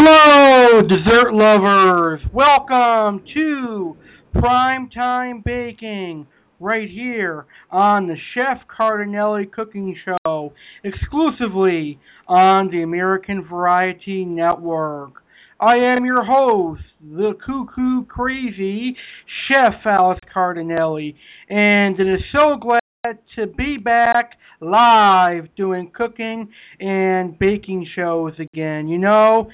Hello, dessert lovers. Welcome to Primetime Baking right here on the Chef Cardinelli Cooking Show, exclusively on the American Variety Network. I am your host, the cuckoo crazy Chef Alice Cardinelli, and it is so glad to be back live doing cooking and baking shows again. You know,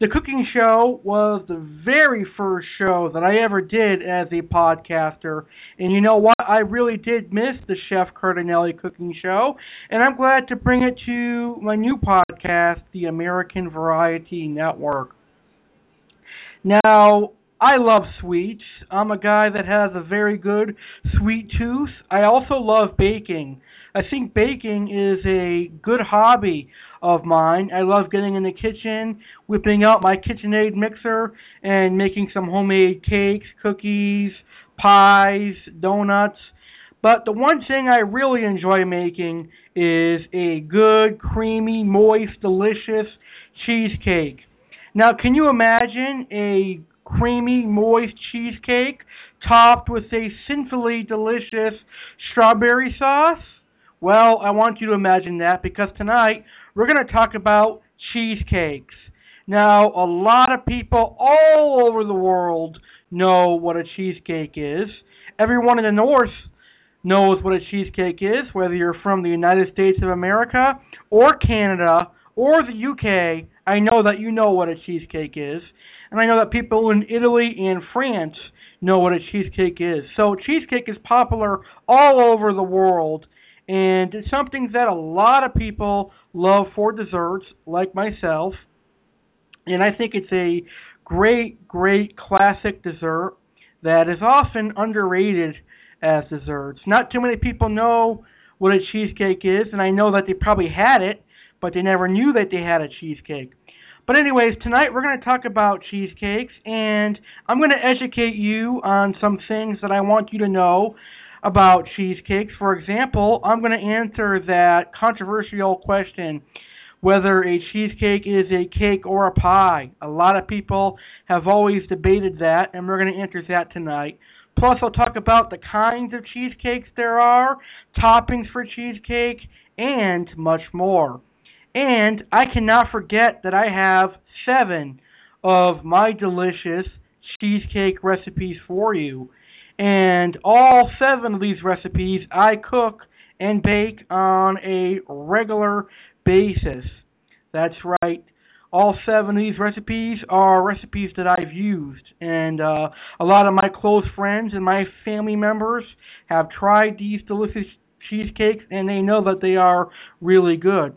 the cooking show was the very first show that I ever did as a podcaster. And you know what? I really did miss the Chef Cardinelli Cooking Show. And I'm glad to bring it to my new podcast, the American Variety Network. Now, I love sweets. I'm a guy that has a very good sweet tooth. I also love baking. I think baking is a good hobby of mine. I love getting in the kitchen, whipping out my KitchenAid mixer, and making some homemade cakes, cookies, pies, donuts. But the one thing I really enjoy making is a good, creamy, moist, delicious cheesecake. Now, can you imagine a creamy, moist cheesecake topped with a sinfully delicious strawberry sauce? Well, I want you to imagine that, because tonight we're going to talk about cheesecakes. Now, a lot of people all over the world know what a cheesecake is. Everyone in the North knows what a cheesecake is, whether you're from the United States of America or Canada or the UK. I know that you know what a cheesecake is, and I know that people in Italy and France know what a cheesecake is. So cheesecake is popular all over the world, and it's something that a lot of people love for desserts, like myself. And I think it's a great, great classic dessert that is often underrated as desserts. Not too many people know what a cheesecake is, and I know that they probably had it, but they never knew that they had a cheesecake. But anyways, tonight we're going to talk about cheesecakes, and I'm going to educate you on some things that I want you to know about cheesecakes. For example, I'm going to answer that controversial question, whether a cheesecake is a cake or a pie. A lot of people have always debated that, and we're going to answer that tonight. Plus, I'll talk about the kinds of cheesecakes there are, toppings for cheesecake, and much more. And I cannot forget that I have 7 of my delicious cheesecake recipes for you. And all 7 of these recipes I cook and bake on a regular basis. That's right. All 7 of these recipes are recipes that I've used. And a lot of my close friends and my family members have tried these delicious cheesecakes, and they know that they are really good.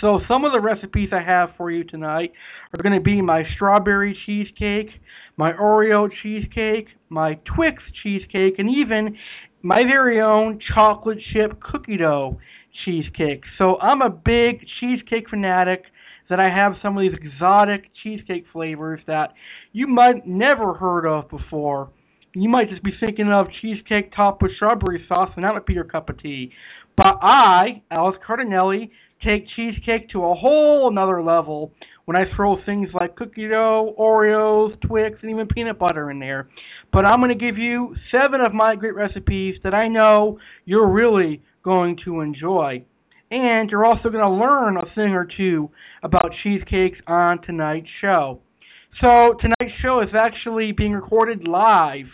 So some of the recipes I have for you tonight are going to be my strawberry cheesecake, my Oreo cheesecake, my Twix cheesecake, and even my very own chocolate chip cookie dough cheesecake. So I'm a big cheesecake fanatic that I have some of these exotic cheesecake flavors that you might never heard of before. You might just be thinking of cheesecake topped with strawberry sauce, and that would be your cup of tea. But I, Alice Cardinelli, take cheesecake to a whole another level when I throw things like cookie dough, Oreos, Twix, and even peanut butter in there. But I'm going to give you 7 of my great recipes that I know you're really going to enjoy. And you're also going to learn a thing or two about cheesecakes on tonight's show. So tonight's show is actually being recorded live,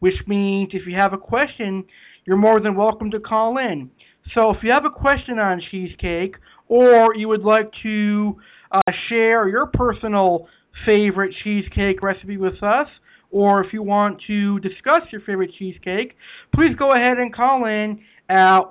which means if you have a question, you're more than welcome to call in. So if you have a question on cheesecake, or you would like to share your personal favorite cheesecake recipe with us, or if you want to discuss your favorite cheesecake, please go ahead and call in at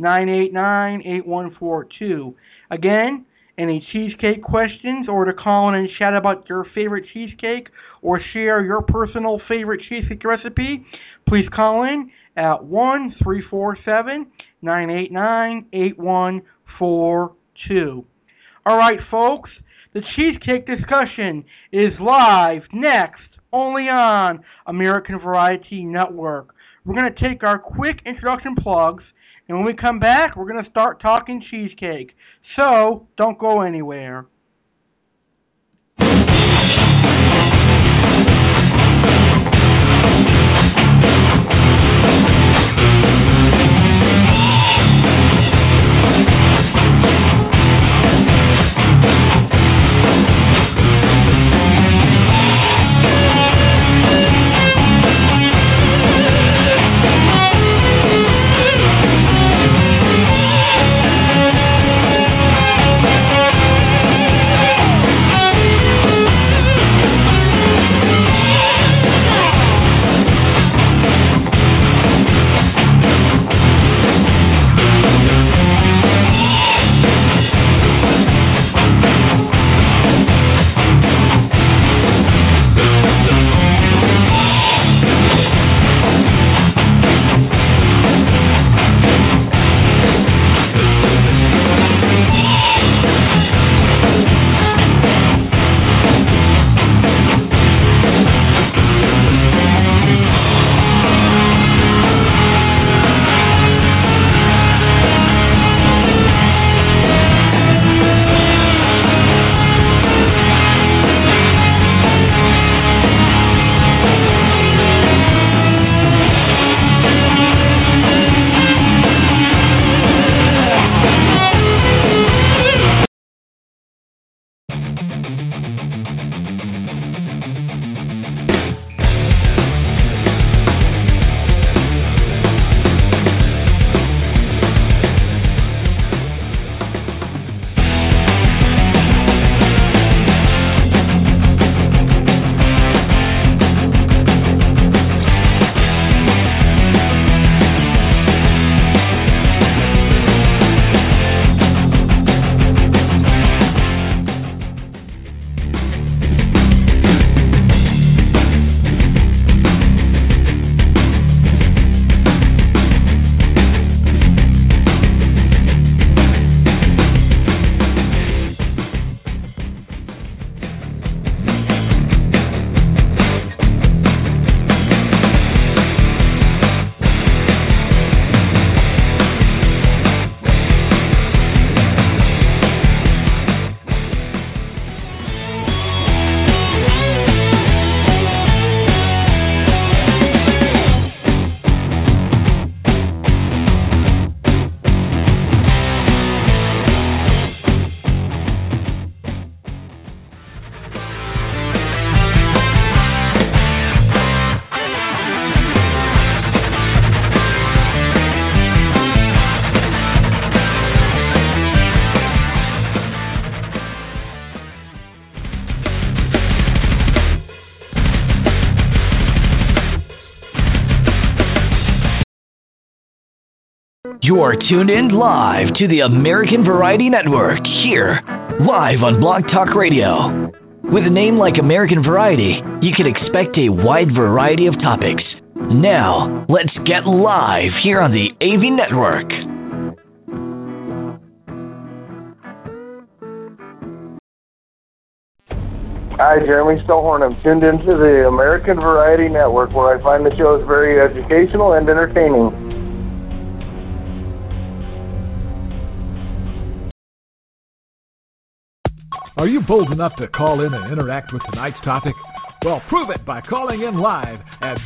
1-347-989-8142. Again, any cheesecake questions, or to call in and chat about your favorite cheesecake or share your personal favorite cheesecake recipe, please call in at 1-347-989-8142. All right, folks, the cheesecake discussion is live next only on American Variety Network. We're going to take our quick introduction plugs, and when we come back, we're going to start talking cheesecake. So, don't go anywhere. You are tuned in live to the American Variety Network, here, live on Blog Talk Radio. With a name like American Variety, you can expect a wide variety of topics. Now, let's get live here on the AV Network. Hi, Jeremy Stillhorn. I'm tuned into the American Variety Network, where I find the shows very educational and entertaining. Are you bold enough to call in and interact with tonight's topic? Well, prove it by calling in live at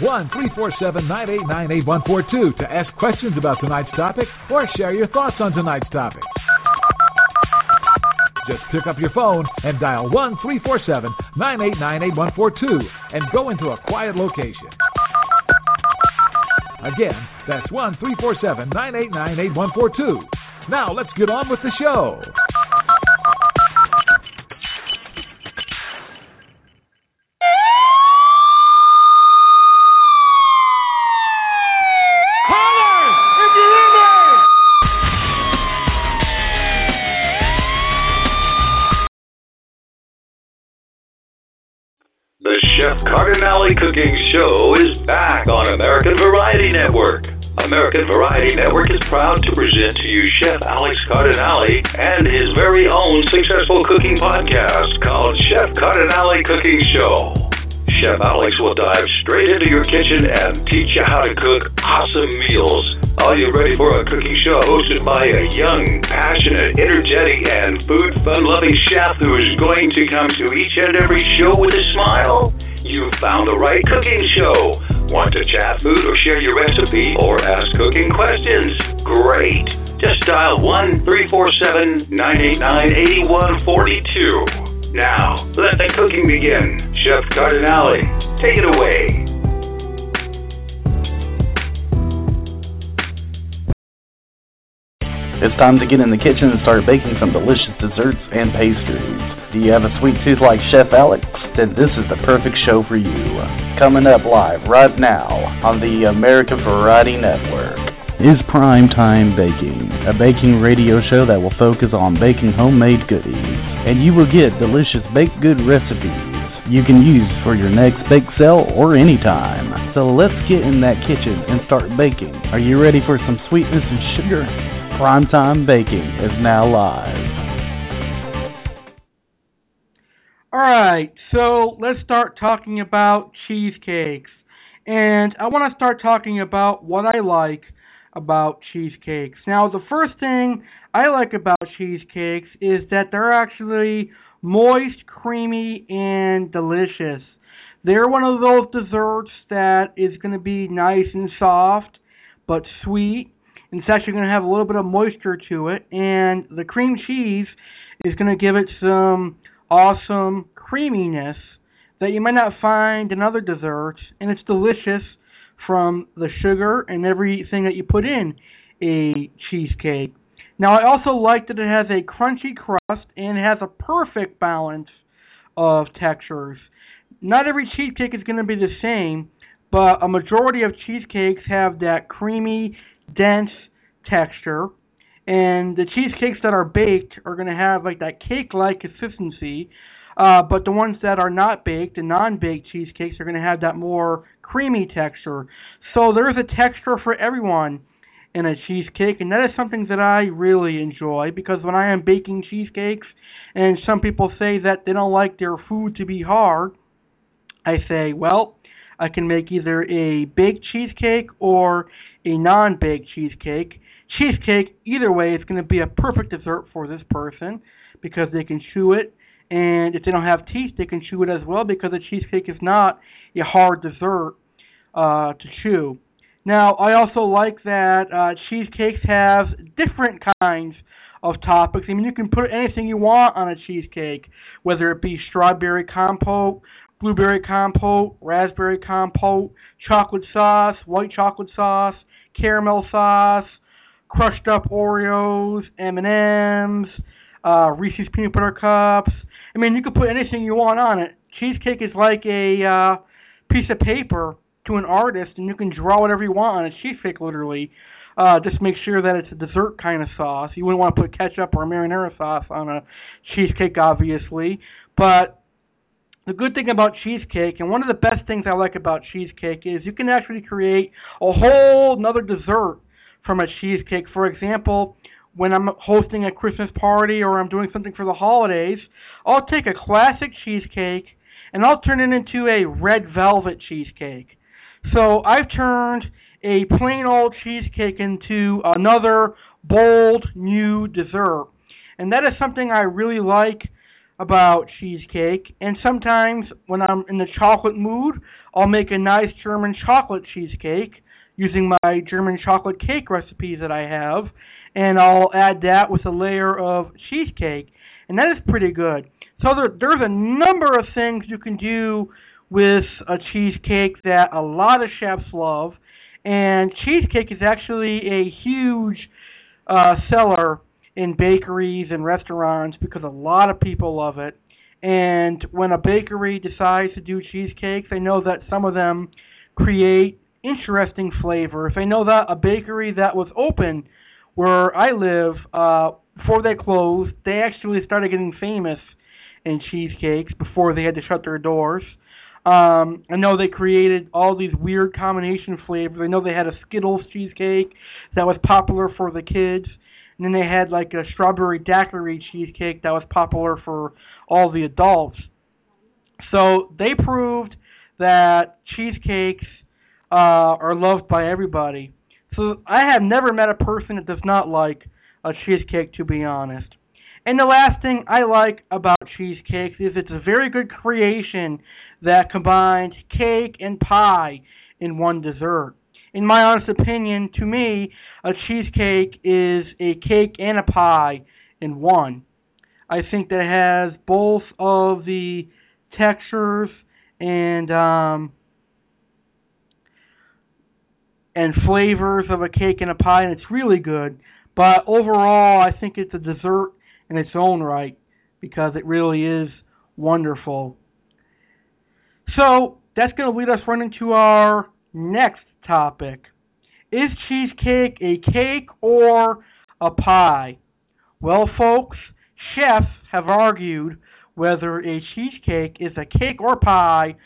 1-347-989-8142 to ask questions about tonight's topic or share your thoughts on tonight's topic. Just pick up your phone and dial 1-347-989-8142 and go into a quiet location. Again, that's 1-347-989-8142. Now let's get on with the show. The Chef Cardinelli Cooking Show is back on American Variety Network. American Variety Network is proud to present to you Chef Alice Cardinelli and his very own successful cooking podcast called Chef Cardinelli Cooking Show. Chef Alex will dive straight into your kitchen and teach you how to cook awesome meals. Are you ready for a cooking show hosted by a young, passionate, energetic, and food fun-loving chef who is going to come to each and every show with a smile? You've found the right cooking show. Want to chat food or share your recipe or ask cooking questions? Great. Just dial 1-347-989-8142. Now, let the cooking begin. Chef Cardinelli, take it away. It's time to get in the kitchen and start baking some delicious desserts and pastries. Do you have a sweet tooth like Chef Alex? Then this is the perfect show for you. Coming up live right now on the American Variety Network is Primetime Baking, a baking radio show that will focus on baking homemade goodies, and you will get delicious baked good recipes you can use for your next bake sale or anytime. So let's get in that kitchen and start baking. Are you ready for some sweetness and sugar? Primetime Baking is now live. All right, so let's start talking about cheesecakes. And I want to start talking about what I like about cheesecakes. Now, the first thing I like about cheesecakes is that they're actually moist, creamy, and delicious. They're one of those desserts that is going to be nice and soft, but sweet. It's actually going to have a little bit of moisture to it, and the cream cheese is going to give it some awesome creaminess that you might not find in other desserts, and it's delicious from the sugar and everything that you put in a cheesecake. Now, I also like that it has a crunchy crust and has a perfect balance of textures. Not every cheesecake is going to be the same, but a majority of cheesecakes have that creamy, dense texture, and the cheesecakes that are baked are going to have like that cake-like consistency. But the ones that are not baked, the non-baked cheesecakes, are going to have that more creamy texture. So there's a texture for everyone in a cheesecake, and that is something that I really enjoy, because when I am baking cheesecakes, and some people say that they don't like their food to be hard, I say, well, I can make either a baked cheesecake or a non-baked cheesecake. Cheesecake, either way, is going to be a perfect dessert for this person, because they can chew it. And if they don't have teeth, they can chew it as well, because a cheesecake is not a hard dessert to chew. Now, I also like that cheesecakes have different kinds of toppings. I mean, you can put anything you want on a cheesecake, whether it be strawberry compote, blueberry compote, raspberry compote, chocolate sauce, white chocolate sauce, caramel sauce, crushed up Oreos, M&Ms, Reese's peanut butter cups. I mean, you can put anything you want on it. Cheesecake is like a piece of paper to an artist, and you can draw whatever you want on a cheesecake, literally. Just make sure that it's a dessert kind of sauce. You wouldn't want to put ketchup or marinara sauce on a cheesecake, obviously. But the good thing about cheesecake, and one of the best things I like about cheesecake, is you can actually create a whole another dessert from a cheesecake. For example, when I'm hosting a Christmas party or I'm doing something for the holidays, I'll take a classic cheesecake and I'll turn it into a red velvet cheesecake. So I've turned a plain old cheesecake into another bold new dessert. And that is something I really like about cheesecake. And sometimes when I'm in the chocolate mood, I'll make a nice German chocolate cheesecake using my German chocolate cake recipes that I have. And I'll add that with a layer of cheesecake. And that is pretty good. So there's a number of things you can do with a cheesecake that a lot of chefs love. And cheesecake is actually a huge seller in bakeries and restaurants because a lot of people love it. And when a bakery decides to do cheesecakes, I know that some of them create interesting flavors. I know that a bakery that was open where I live, before they closed, they actually started getting famous in cheesecakes before they had to shut their doors. I know they created all these weird combination flavors. I know they had a Skittles cheesecake that was popular for the kids. And then they had like a strawberry daiquiri cheesecake that was popular for all the adults. So they proved that cheesecakes are loved by everybody. So I have never met a person that does not like a cheesecake, to be honest. And the last thing I like about cheesecake is it's a very good creation that combines cake and pie in one dessert. In my honest opinion, to me, a cheesecake is a cake and a pie in one. I think that has both of the textures and flavors of a cake and a pie, and it's really good. But overall, I think it's a dessert in its own right because it really is wonderful. So that's going to lead us right into our next topic. Is cheesecake a cake or a pie? Well, folks, chefs have argued whether a cheesecake is a cake or pie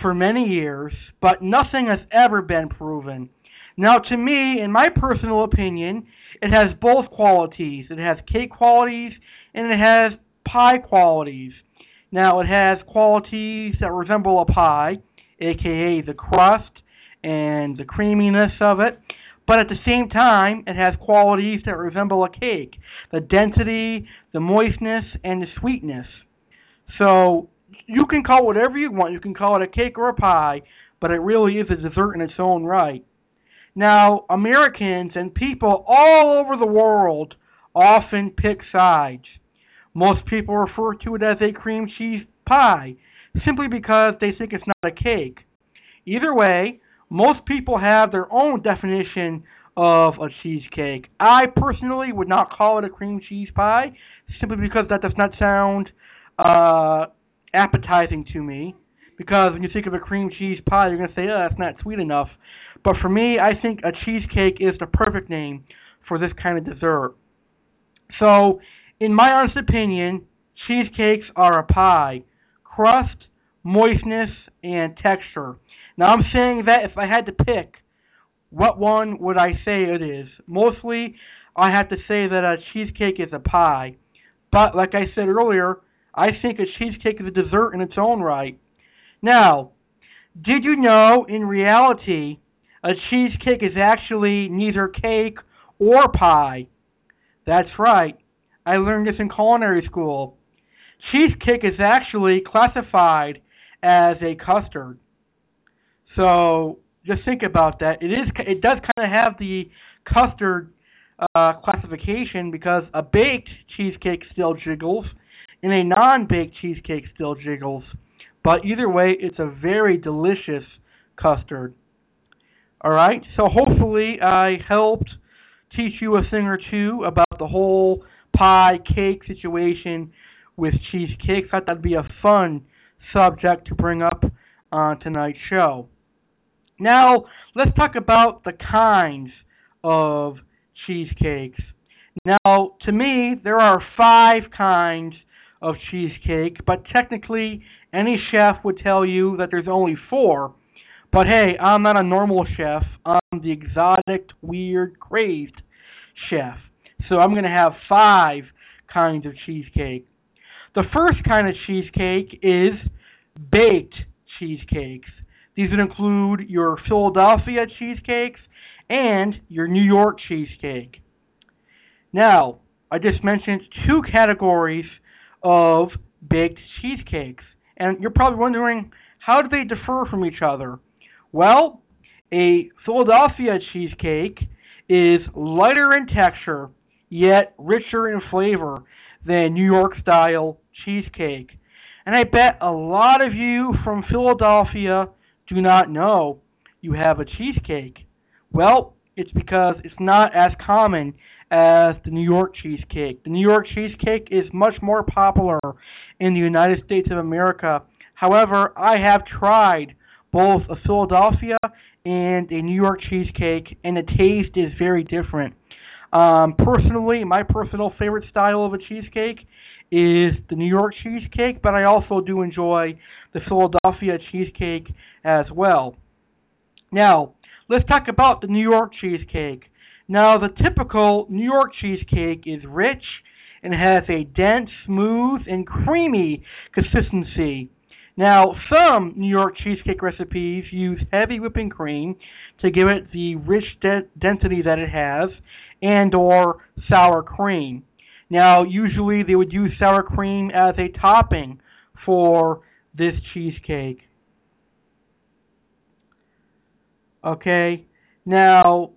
for many years, but nothing has ever been proven. Now, to me, in my personal opinion, it has both qualities. It has cake qualities and it has pie qualities. Now, it has qualities that resemble a pie, aka the crust and the creaminess of it. But at the same time, it has qualities that resemble a cake, the density, the moistness, and the sweetness. So you can call it whatever you want. You can call it a cake or a pie, but it really is a dessert in its own right. Now, Americans and people all over the world often pick sides. Most people refer to it as a cream cheese pie, simply because they think it's not a cake. Either way, most people have their own definition of a cheesecake. I personally would not call it a cream cheese pie, simply because that does not sound appetizing to me. Because when you think of a cream cheese pie, you're going to say, oh, that's not sweet enough. But for me, I think a cheesecake is the perfect name for this kind of dessert. So, in my honest opinion, cheesecakes are a pie. Crust, moistness, and texture. Now, I'm saying that if I had to pick, what one would I say it is? Mostly, I have to say that a cheesecake is a pie. But, like I said earlier, I think a cheesecake is a dessert in its own right. Now, did you know, in reality, a cheesecake is actually neither cake or pie? That's right. I learned this in culinary school. Cheesecake is actually classified as a custard. So just think about that. It does kind of have the custard classification because a baked cheesecake still jiggles and a non-baked cheesecake still jiggles. But either way, it's a very delicious custard. All right? So hopefully I helped teach you a thing or two about the whole pie-cake situation with cheesecake. I thought that would be a fun subject to bring up on tonight's show. Now, let's talk about the kinds of cheesecakes. Now, to me, there are 5 kinds of cheesecake, but technically any chef would tell you that there's only 4. But hey, I'm not a normal chef. I'm the exotic, weird, crazed chef. So I'm going to have 5 kinds of cheesecake. The first kind of cheesecake is baked cheesecakes. These would include your Philadelphia cheesecakes and your New York cheesecake. Now, I just mentioned 2 categories of baked cheesecakes. And you're probably wondering, how do they differ from each other? Well, a Philadelphia cheesecake is lighter in texture, yet richer in flavor than New York-style cheesecake. And I bet a lot of you from Philadelphia do not know you have a cheesecake. Well, it's because it's not as common as the New York cheesecake. The New York cheesecake is much more popular in the United States of America. However, I have tried both a Philadelphia and a New York cheesecake, and the taste is very different. Personally, my personal favorite style of a cheesecake is the New York cheesecake, but I also do enjoy the Philadelphia cheesecake as well. Now, let's talk about the New York cheesecake. Now, the typical New York cheesecake is rich and has a dense, smooth, and creamy consistency. Now, some New York cheesecake recipes use heavy whipping cream to give it the rich density that it has, and or sour cream. Now, usually they would use sour cream as a topping for this cheesecake. Okay, now,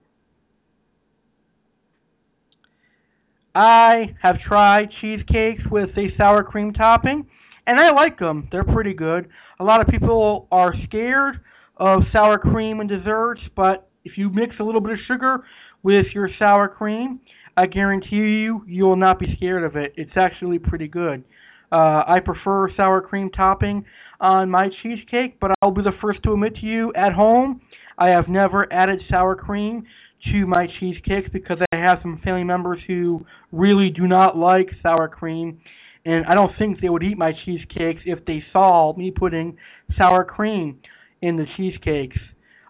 I have tried cheesecakes with a sour cream topping, and I like them. They're pretty good. A lot of people are scared of sour cream in desserts, but if you mix a little bit of sugar with your sour cream, I guarantee you, you will not be scared of it. It's actually pretty good. I prefer sour cream topping on my cheesecake, but I'll be the first to admit to you, at home, I have never added sour cream to my cheesecakes because I have some family members who really do not like sour cream. And I don't think they would eat my cheesecakes if they saw me putting sour cream in the cheesecakes.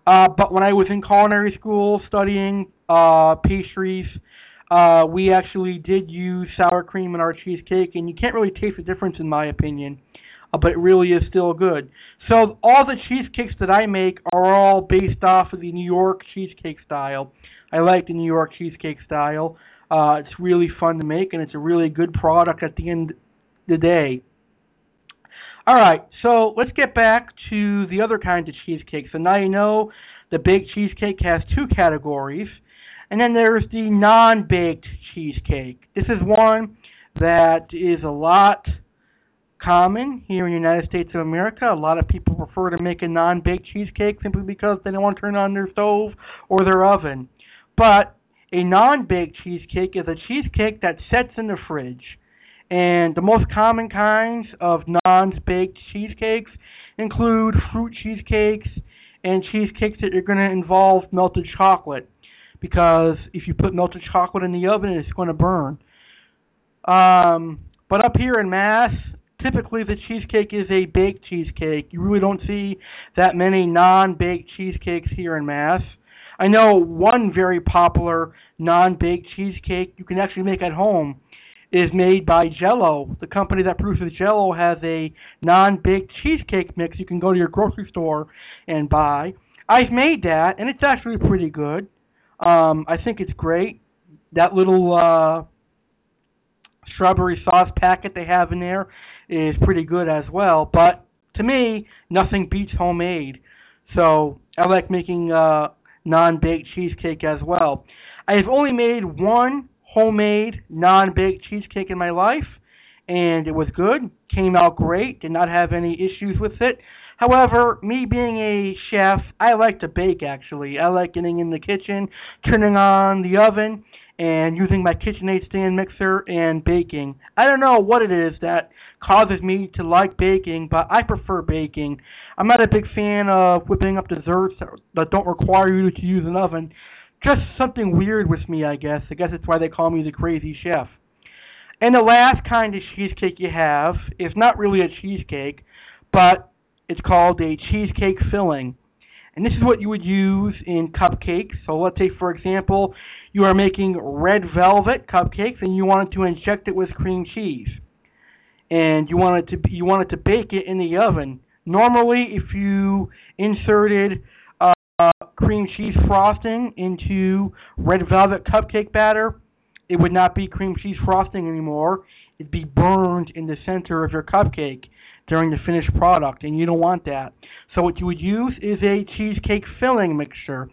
But when I was in culinary school studying pastries, we actually did use sour cream in our cheesecake, and you can't really taste the difference in my opinion, but it really is still good. So all the cheesecakes that I make are all based off of the New York cheesecake style. I like the New York cheesecake style. It's really fun to make, and it's a really good product at the end of the day. All right, so let's get back to the other kinds of cheesecake. So now you know the baked cheesecake has 2 categories, and then there's the non-baked cheesecake. This is one that is a lot common here in the United States of America. A lot of people prefer to make a non-baked cheesecake simply because they don't want to turn on their stove or their oven. But a non-baked cheesecake is a cheesecake that sets in the fridge. And the most common kinds of non-baked cheesecakes include fruit cheesecakes and cheesecakes that are going to involve melted chocolate, because if you put melted chocolate in the oven, it's going to burn. But up here in Mass, typically the cheesecake is a baked cheesecake. You really don't see that many non-baked cheesecakes here in Mass. I know one very popular non-baked cheesecake you can actually make at home is made by Jell-O. The company that produces Jell-O has a non-baked cheesecake mix you can go to your grocery store and buy. I've made that, and it's actually pretty good. I think it's great. That little strawberry sauce packet they have in there is pretty good as well. But to me, nothing beats homemade. So I like making non-baked cheesecake as well. I have only made one homemade non-baked cheesecake in my life, and it was good. Came out great. Did not have any issues with it. However, me being a chef, I like to bake, actually. I like getting in the kitchen, turning on the oven, and using my KitchenAid stand mixer and baking. I don't know what it is that causes me to like baking, but I prefer baking. I'm not a big fan of whipping up desserts that don't require you to use an oven. Just something weird with me, I guess. I guess it's why they call me the crazy chef. And the last kind of cheesecake you have is not really a cheesecake, but it's called a cheesecake filling. And this is what you would use in cupcakes. So let's say, for example, you are making red velvet cupcakes and you wanted to inject it with cream cheese. And you wanted to bake it in the oven. Normally, if you inserted cream cheese frosting into red velvet cupcake batter, it would not be cream cheese frosting anymore. It'd be burned in the center of your cupcake during the finished product, and you don't want that. So what you would use is a cheesecake filling mixture,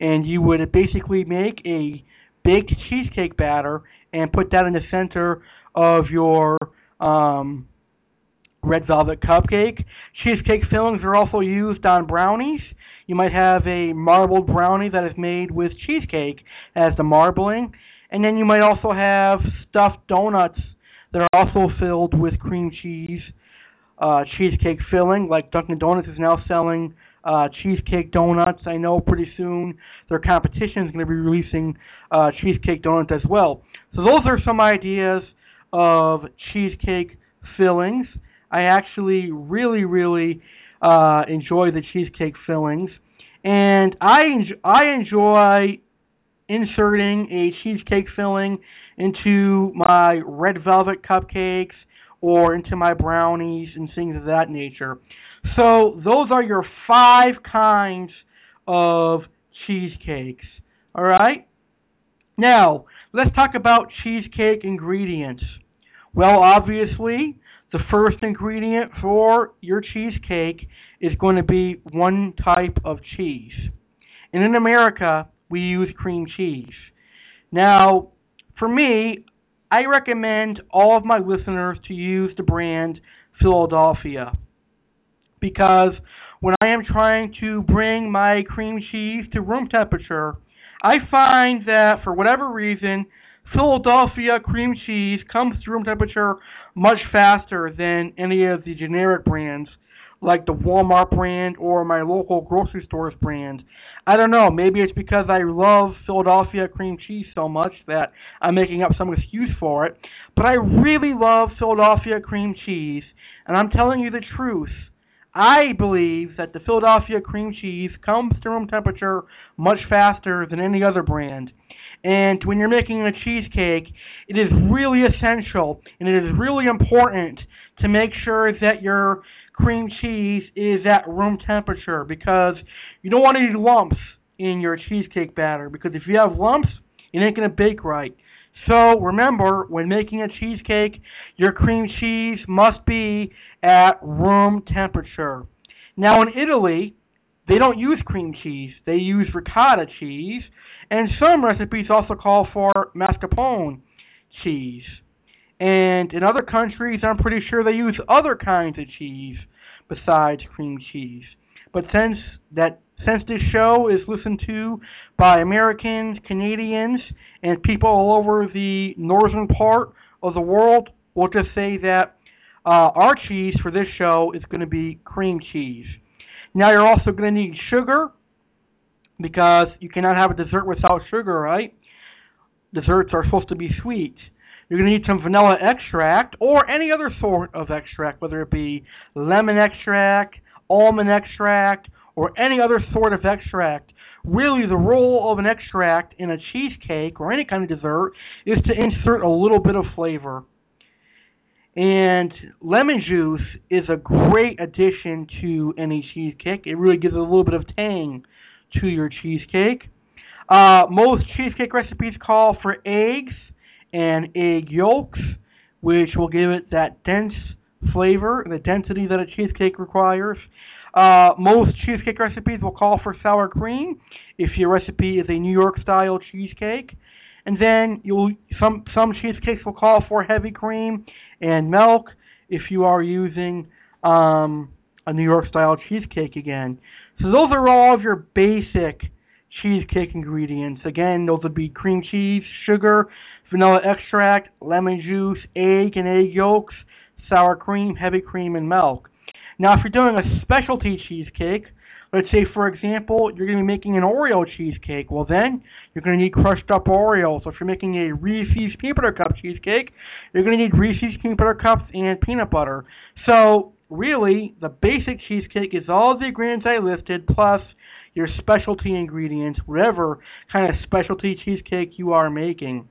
and you would basically make a baked cheesecake batter and put that in the center of your red velvet cupcake. Cheesecake fillings are also used on brownies. You might have a marbled brownie that is made with cheesecake as the marbling, and then you might also have stuffed donuts that are also filled with cream cheese. Cheesecake filling, like Dunkin' Donuts is now selling cheesecake donuts. I know pretty soon their competition is going to be releasing cheesecake donuts as well. So those are some ideas of cheesecake fillings. I actually really enjoy the cheesecake fillings. And I enjoy inserting a cheesecake filling into my red velvet cupcakes or into my brownies and things of that nature. So those are your 5 kinds of cheesecakes. All right? Now, let's talk about cheesecake ingredients. Well, obviously, the first ingredient for your cheesecake is going to be one type of cheese. And in America, we use cream cheese. Now, for me, I recommend all of my listeners to use the brand Philadelphia, because when I am trying to bring my cream cheese to room temperature, I find that for whatever reason, Philadelphia cream cheese comes to room temperature much faster than any of the generic brands like the Walmart brand or my local grocery store's brand. I don't know, maybe it's because I love Philadelphia cream cheese so much that I'm making up some excuse for it, but I really love Philadelphia cream cheese, and I'm telling you the truth. I believe that the Philadelphia cream cheese comes to room temperature much faster than any other brand. And when you're making a cheesecake, it is really essential and it is really important to make sure that your cream cheese is at room temperature, because you don't want any lumps in your cheesecake batter, because if you have lumps, it ain't going to bake right. So remember, when making a cheesecake, your cream cheese must be at room temperature. Now in Italy, they don't use cream cheese. They use ricotta cheese, and some recipes also call for mascarpone cheese. And in other countries, I'm pretty sure they use other kinds of cheese besides cream cheese. But since this show is listened to by Americans, Canadians, and people all over the northern part of the world, we'll just say that our cheese for this show is going to be cream cheese. Now you're also going to need sugar, because you cannot have a dessert without sugar, right? Desserts are supposed to be sweet. You're going to need some vanilla extract or any other sort of extract, whether it be lemon extract, almond extract, or any other sort of extract. Really, the role of an extract in a cheesecake or any kind of dessert is to insert a little bit of flavor. And lemon juice is a great addition to any cheesecake. It really gives it a little bit of tang to your cheesecake. Most cheesecake recipes call for eggs and egg yolks, which will give it that dense flavor and the density that a cheesecake requires. Most cheesecake recipes will call for sour cream if your recipe is a New York-style cheesecake. And then some cheesecakes will call for heavy cream and milk if you are using a New York-style cheesecake again. So those are all of your basic cheesecake ingredients. Again, those would be cream cheese, sugar, vanilla extract, lemon juice, egg and egg yolks, sour cream, heavy cream, and milk. Now, if you're doing a specialty cheesecake, Let's say, for example, you're going to be making an Oreo cheesecake. Well, then you're going to need crushed up Oreos. So if you're making a Reese's peanut butter cup cheesecake, you're going to need Reese's peanut butter cups and peanut butter. So really, the basic cheesecake is all the ingredients I listed, plus your specialty ingredients, whatever kind of specialty cheesecake you are making.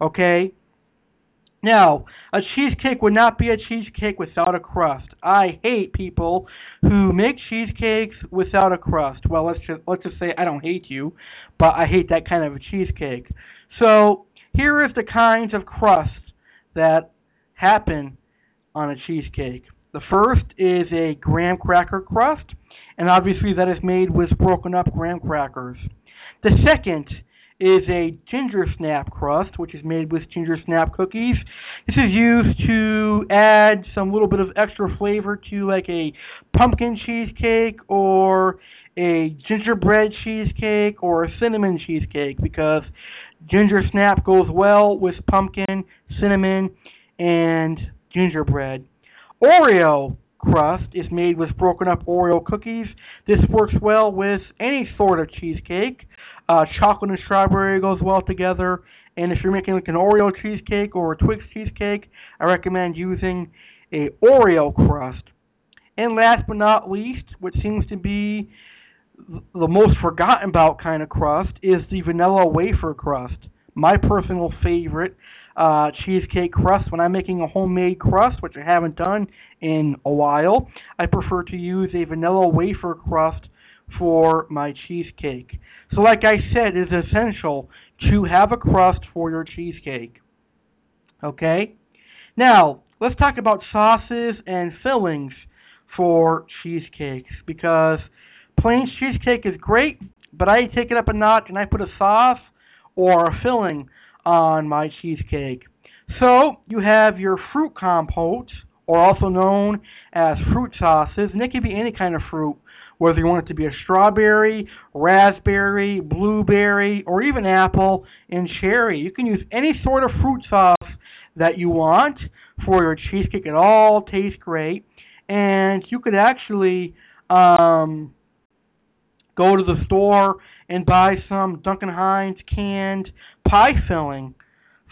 Okay? Now, a cheesecake would not be a cheesecake without a crust. I hate people who make cheesecakes without a crust. Well, let's just say I don't hate you, but I hate that kind of a cheesecake. So here is the kinds of crusts that happen on a cheesecake. The first is a graham cracker crust, and obviously that is made with broken up graham crackers. The second is a ginger snap crust, which is made with ginger snap cookies. This is used to add some little bit of extra flavor to like a pumpkin cheesecake or a gingerbread cheesecake or a cinnamon cheesecake, because ginger snap goes well with pumpkin, cinnamon, and gingerbread. Oreo crust is made with broken up Oreo cookies. This works well with any sort of cheesecake. Chocolate and strawberry goes well together. And if you're making like an Oreo cheesecake or a Twix cheesecake, I recommend using a Oreo crust. And last but not least, what seems to be the most forgotten about kind of crust is the vanilla wafer crust. My personal favorite cheesecake crust. When I'm making a homemade crust, which I haven't done in a while, I prefer to use a vanilla wafer crust for my cheesecake. So like I said, it is essential to have a crust for your cheesecake. Okay? Now, let's talk about sauces and fillings for cheesecakes, because plain cheesecake is great, but I take it up a notch and I put a sauce or a filling on my cheesecake. So you have your fruit compote, or also known as fruit sauces, and it can be any kind of fruit, whether you want it to be a strawberry, raspberry, blueberry, or even apple and cherry. You can use any sort of fruit sauce that you want for your cheesecake. It all tastes great. And you could actually go to the store and buy some Duncan Hines canned pie filling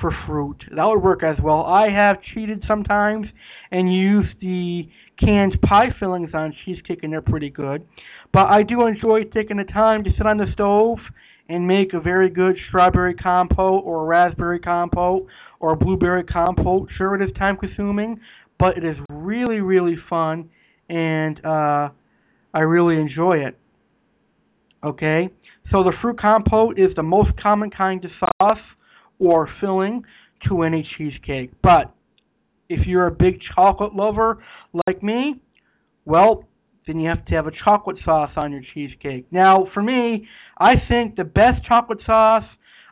for fruit. That would work as well. I have cheated sometimes and used the canned pie fillings on cheesecake, and they're pretty good. But I do enjoy taking the time to sit on the stove and make a very good strawberry compote or raspberry compote or blueberry compote. Sure, it is time consuming, but it is really, really fun, and I really enjoy it. Okay, so the fruit compote is the most common kind of sauce or filling to any cheesecake. But if you're a big chocolate lover like me, well, then you have to have a chocolate sauce on your cheesecake. Now, for me, I think the best chocolate sauce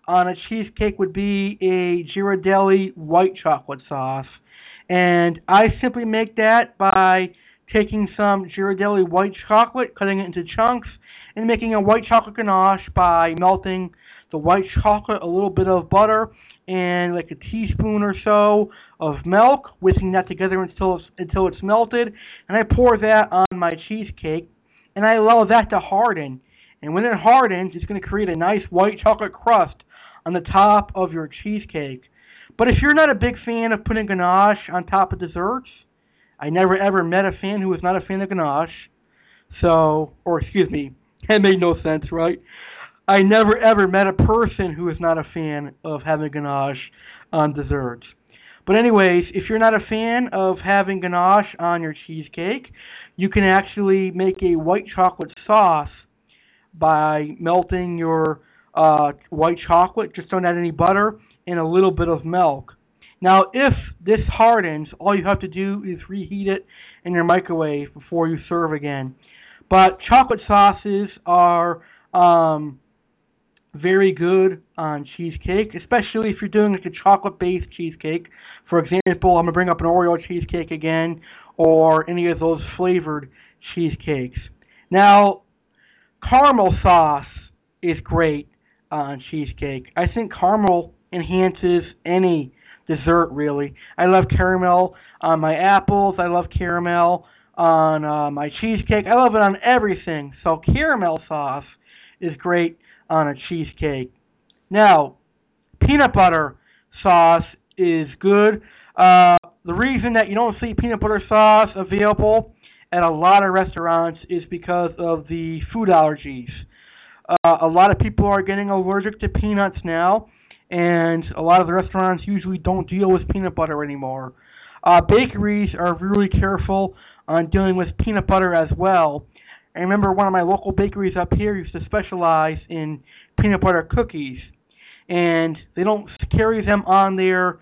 on a cheesecake would be a Ghirardelli white chocolate sauce. And I simply make that by taking some Ghirardelli white chocolate, cutting it into chunks, and making a white chocolate ganache by melting the white chocolate, a little bit of butter, and like a teaspoon or so of milk, whisking that together until it's melted. And I pour that on my cheesecake, and I allow that to harden. And when it hardens, it's going to create a nice white chocolate crust on the top of your cheesecake. But if you're not a big fan of putting ganache on top of desserts, I never ever met a fan who was not a fan of ganache. That made no sense, right? I never, ever met a person who is not a fan of having ganache on desserts. But anyways, if you're not a fan of having ganache on your cheesecake, you can actually make a white chocolate sauce by melting your white chocolate. Just don't add any butter and a little bit of milk. Now, if this hardens, all you have to do is reheat it in your microwave before you serve again. But chocolate sauces are very good on cheesecake, especially if you're doing like a chocolate-based cheesecake. For example, I'm going to bring up an Oreo cheesecake again, or any of those flavored cheesecakes. Now, caramel sauce is great on cheesecake. I think caramel enhances any dessert, really. I love caramel on my apples. I love caramel on my cheesecake. I love it on everything. So caramel sauce is great on a cheesecake. Now, peanut butter sauce is good. The reason that you don't see peanut butter sauce available at a lot of restaurants is because of the food allergies. A lot of people are getting allergic to peanuts now, and a lot of the restaurants usually don't deal with peanut butter anymore. Bakeries are really careful on dealing with peanut butter as well. I remember one of my local bakeries up here used to specialize in peanut butter cookies, and they don't carry them on their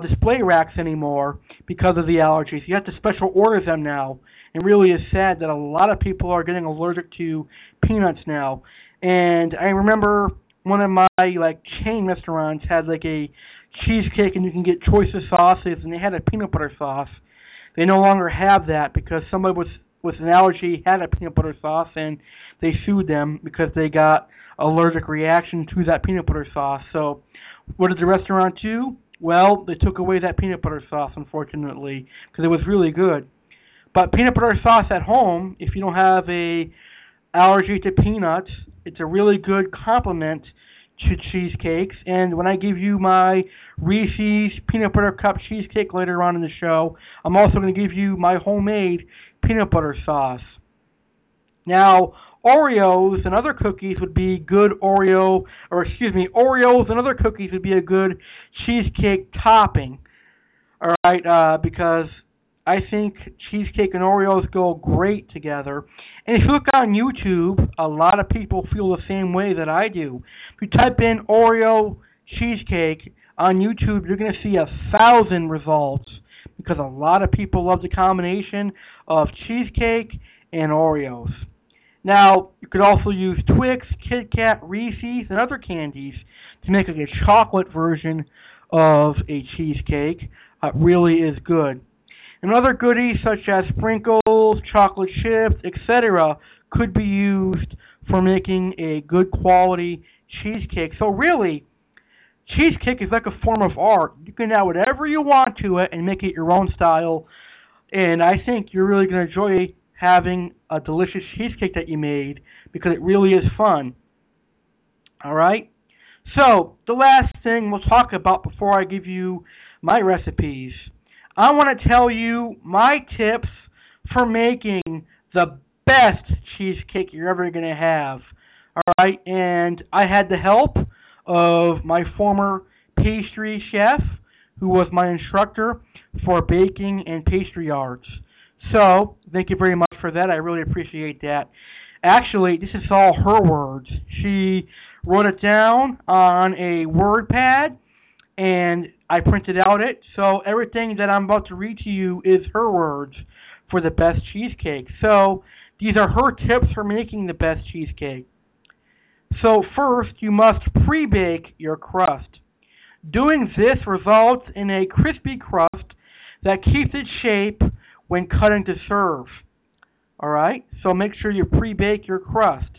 display racks anymore because of the allergies. You have to special order them now. It really is sad that a lot of people are getting allergic to peanuts now. And I remember one of my chain restaurants had a cheesecake, and you can get choice of sauces, and they had a peanut butter sauce. They no longer have that because somebody with an allergy had a peanut butter sauce, and they sued them because they got allergic reaction to that peanut butter sauce. So what did the restaurant do? Well, they took away that peanut butter sauce, unfortunately, because it was really good. But peanut butter sauce at home, if you don't have an allergy to peanuts, it's a really good complement to cheesecakes. And when I give you my Reese's peanut butter cup cheesecake later on in the show, I'm also going to give you my homemade peanut butter sauce. Now, Oreos and other cookies would be good Oreos and other cookies would be a good cheesecake topping. All right, because I think cheesecake and Oreos go great together. And if you look on YouTube, a lot of people feel the same way that I do. If you type in Oreo cheesecake on YouTube, you're going to see 1,000 results because a lot of people love the combination of cheesecake and Oreos. Now, you could also use Twix, Kit Kat, Reese's, and other candies to make a chocolate version of a cheesecake. It really is good. And other goodies such as sprinkles, chocolate chips, etc. could be used for making a good quality cheesecake. So really, cheesecake is like a form of art. You can add whatever you want to it and make it your own style. And I think you're really going to enjoy having a delicious cheesecake that you made because it really is fun. All right? So the last thing we'll talk about before I give you my recipes, I want to tell you my tips for making the best cheesecake you're ever going to have. All right, and I had the help of my former pastry chef, who was my instructor for baking and pastry arts. So thank you very much for that. I really appreciate that. Actually, this is all her words. She wrote it down on a word pad, and I printed out it, so everything that I'm about to read to you is her words for the best cheesecake. So these are her tips for making the best cheesecake. So first, you must pre-bake your crust. Doing this results in a crispy crust that keeps its shape when cutting to serve. All right, so make sure you pre-bake your crust.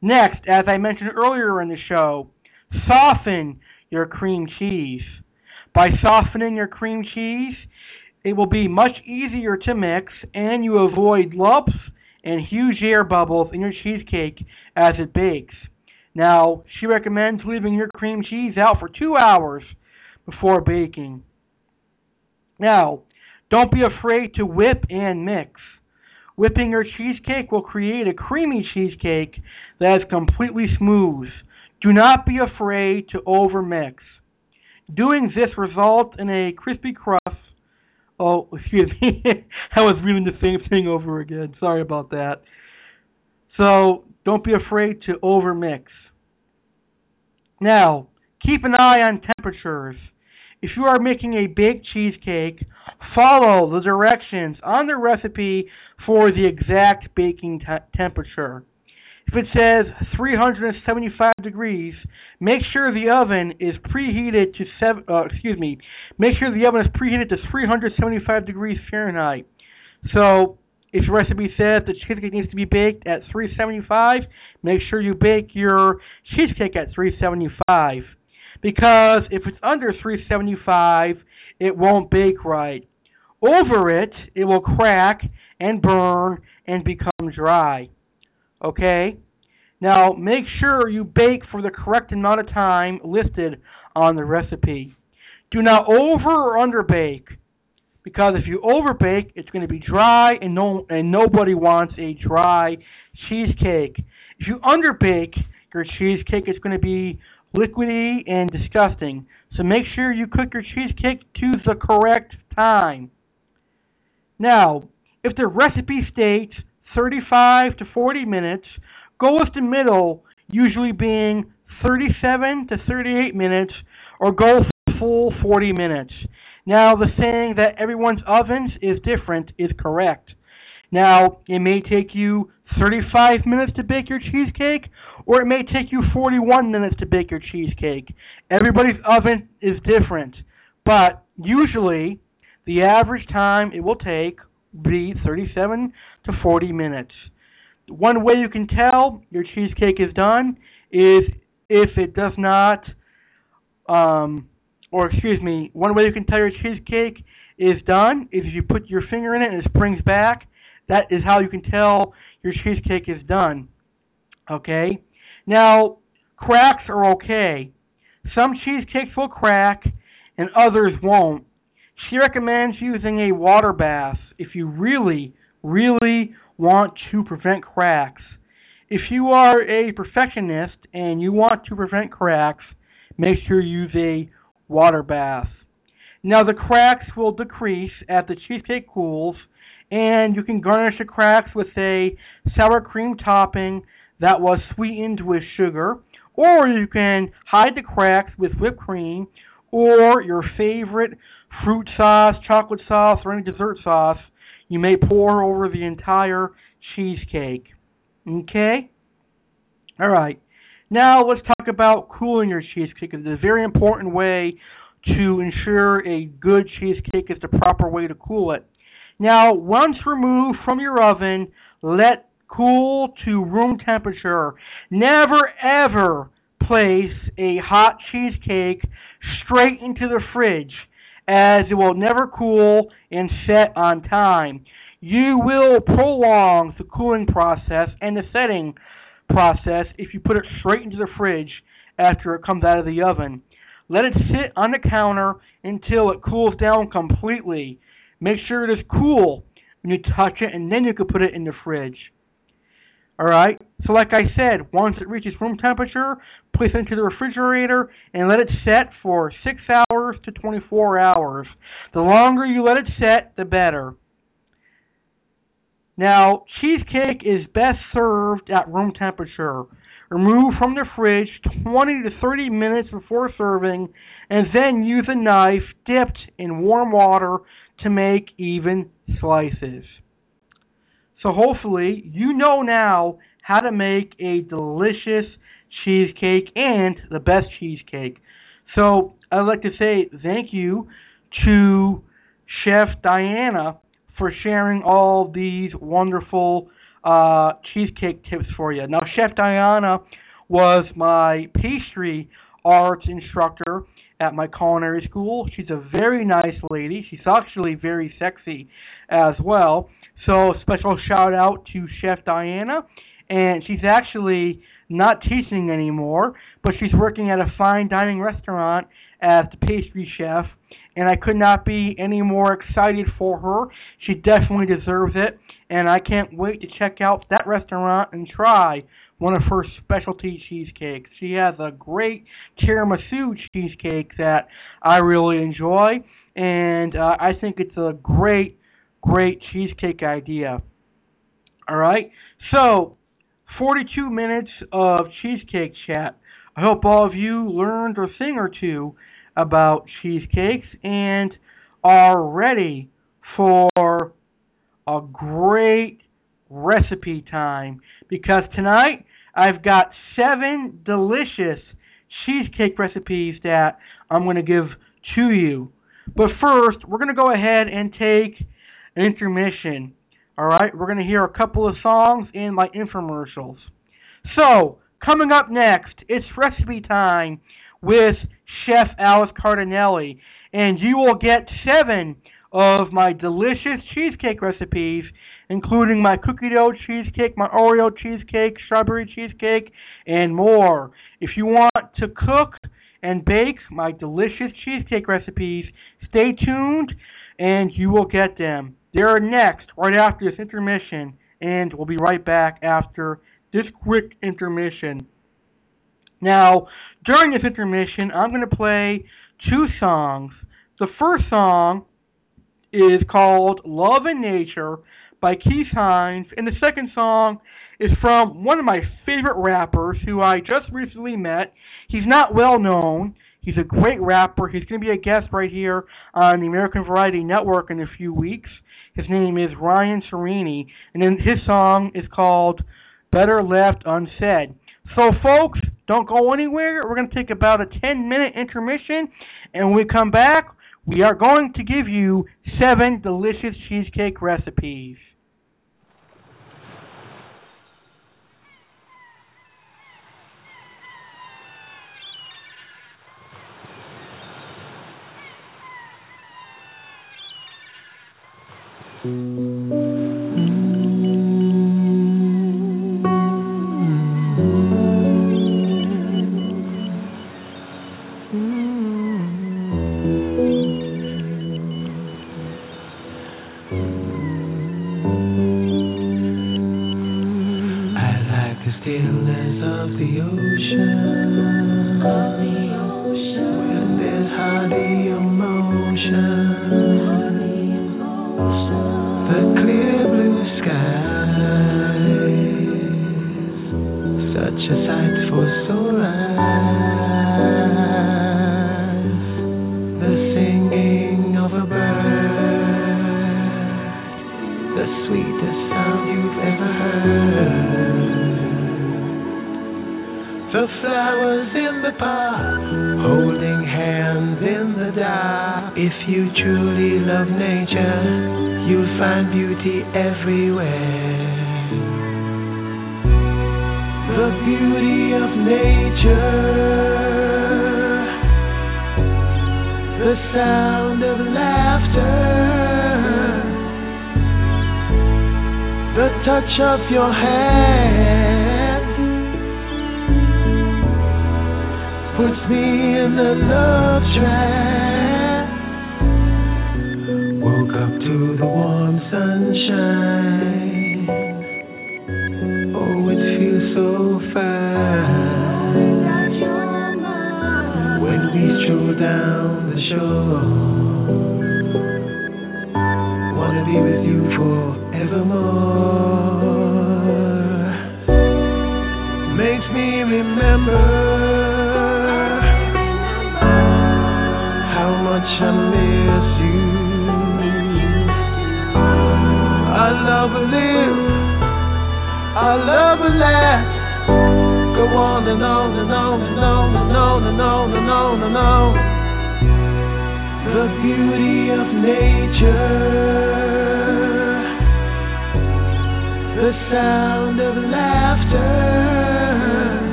Next, as I mentioned earlier in the show, soften your cream cheese. By softening your cream cheese, it will be much easier to mix, and you avoid lumps and huge air bubbles in your cheesecake as it bakes. Now, she recommends leaving your cream cheese out for 2 hours before baking. Now, don't be afraid to whip and mix. Whipping your cheesecake will create a creamy cheesecake that is completely smooth. Do not be afraid to overmix. Doing this results in a crispy crust. Oh, excuse me. I was reading the same thing over again. Sorry about that. So don't be afraid to overmix. Now, keep an eye on temperatures. If you are making a baked cheesecake, follow the directions on the recipe for the exact baking temperature. If it says 375 degrees, make sure the oven is preheated to Make sure the oven is preheated to 375 degrees Fahrenheit. So, if your recipe says the cheesecake needs to be baked at 375, make sure you bake your cheesecake at 375. Because if it's under 375, it won't bake right. over it, it will crack and burn and become dry. Okay? Now, make sure you bake for the correct amount of time listed on the recipe. Do not over or under bake, because if you over bake, it's going to be dry, and nobody wants a dry cheesecake. If you under bake, your cheesecake is going to be liquidy and disgusting. So make sure you cook your cheesecake to the correct time. Now, if the recipe states 35 to 40 minutes, go with the middle, usually being 37 to 38 minutes, or go full 40 minutes. Now, the saying that everyone's ovens is different is correct. Now, it may take you 35 minutes to bake your cheesecake, or it may take you 41 minutes to bake your cheesecake. Everybody's oven is different, but usually the average time it will take will be 37 to 40 minutes. One way you can tell your cheesecake is done is if it does not, one way you can tell your cheesecake is done is if you put your finger in it and it springs back. That is how you can tell your cheesecake is done. Okay? Now, cracks are okay. Some cheesecakes will crack and others won't. She recommends using a water bath if you really, really want to prevent cracks. If you are a perfectionist and you want to prevent cracks, make sure you use a water bath. Now, the cracks will decrease as the cheesecake cools, and you can garnish the cracks with a sour cream topping that was sweetened with sugar, or you can hide the cracks with whipped cream or your favorite fruit sauce, chocolate sauce, or any dessert sauce you may pour over the entire cheesecake. Okay? All right. Now let's talk about cooling your cheesecake. It's a very important way to ensure a good cheesecake is the proper way to cool it. Now, once removed from your oven, let cool to room temperature. Never, ever place a hot cheesecake straight into the fridge, as it will never cool and set on time. You will prolong the cooling process and the setting process if you put it straight into the fridge after it comes out of the oven. Let it sit on the counter until it cools down completely. Make sure it is cool when you touch it, and then you can put it in the fridge. All right? So like I said, once it reaches room temperature, place it into the refrigerator and let it set for 6 hours to 24 hours. The longer you let it set, the better. Now, cheesecake is best served at room temperature. Remove from the fridge 20 to 30 minutes before serving, and then use a knife dipped in warm water to make even slices. So hopefully you know now how to make a delicious cheesecake and the best cheesecake. So I'd like to say thank you to Chef Diana for sharing all these wonderful cheesecake tips for you. Now, Chef Diana was my pastry arts instructor at my culinary school. She's a very nice lady. She's actually very sexy as well. So special shout out to Chef Diana. And she's actually not teaching anymore, but she's working at a fine dining restaurant as the pastry chef. And I could not be any more excited for her. She definitely deserves it. And I can't wait to check out that restaurant and try one of her specialty cheesecakes. She has a great tiramisu cheesecake that I really enjoy. And I think it's a great, great cheesecake idea. All right. So 42 minutes of cheesecake chat. I hope all of you learned a thing or two about cheesecakes and are ready for a great recipe time, because tonight I've got 7 delicious cheesecake recipes that I'm going to give to you. But first, we're going to go ahead and take an intermission. All right, we're going to hear a couple of songs in my infomercials. So, coming up next, it's recipe time with Chef Alice Cardinelli, and you will get 7 of my delicious cheesecake recipes, including my cookie dough cheesecake, my Oreo cheesecake, strawberry cheesecake, and more. If you want to cook and bake my delicious cheesecake recipes, stay tuned and you will get them. They're next, right after this intermission, and we'll be right back after this quick intermission. Now, during this intermission, I'm going to play two songs. The first song is called Love and Nature by Keith Hines, and the second song is from one of my favorite rappers who I just recently met. He's not well known. He's a great rapper. He's going to be a guest right here on the American Variety Network in a few weeks. His name is Ryan Sereni, and then his song is called Better Left Unsaid. So, folks, don't go anywhere. We're going to take about a 10-minute intermission, and when we come back, we are going to give you 7 delicious cheesecake recipes.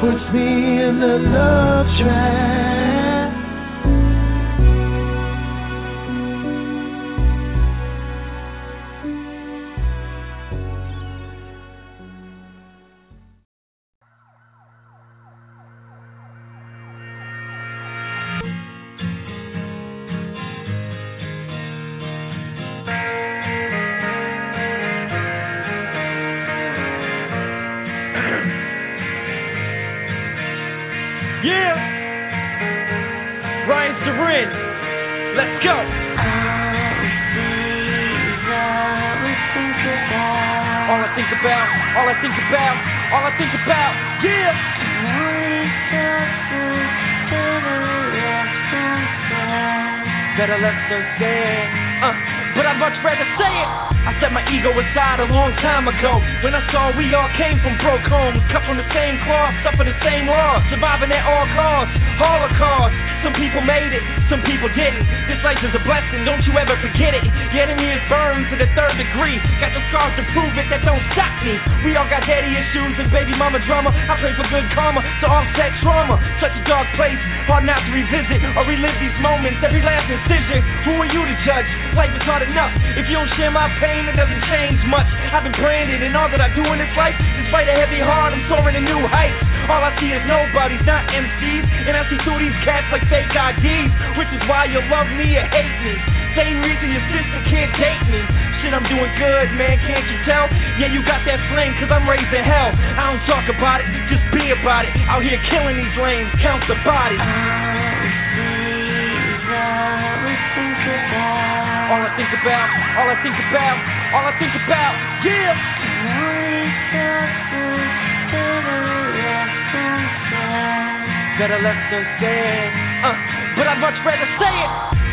Puts me in in the love trap. When I saw we all came from broke homes, cut from the same cloth, suffered the same loss, surviving at all costs, Holocaust. Some people made it, some people didn't. This life is a blessing, don't you ever forget it. The enemy is burned to the third degree. Got the scars to prove it, that don't stop me. We all got daddy issues and baby mama drama. I pray for good karma to offset trauma. Such a dark place, hard not to revisit or relive these moments, every last incision. Who are you to judge? Life is hard enough. If you don't share my pain, it doesn't change much. I've been branded in all that I do in this life. Despite a heavy heart, I'm soaring to new heights. All I see is nobodies, not MCs. And I see through these cats like fake IDs, which is why you love me or hate me. Same reason your sister can't date me. Shit, I'm doing good, man, can't you tell? Yeah, you got that flame, cause I'm raising hell. I don't talk about it, just be about it. Out here killing these lanes, count the bodies. All I think about, all I think about, all I think about, yeah! Better left than dead. But I'd much rather say it.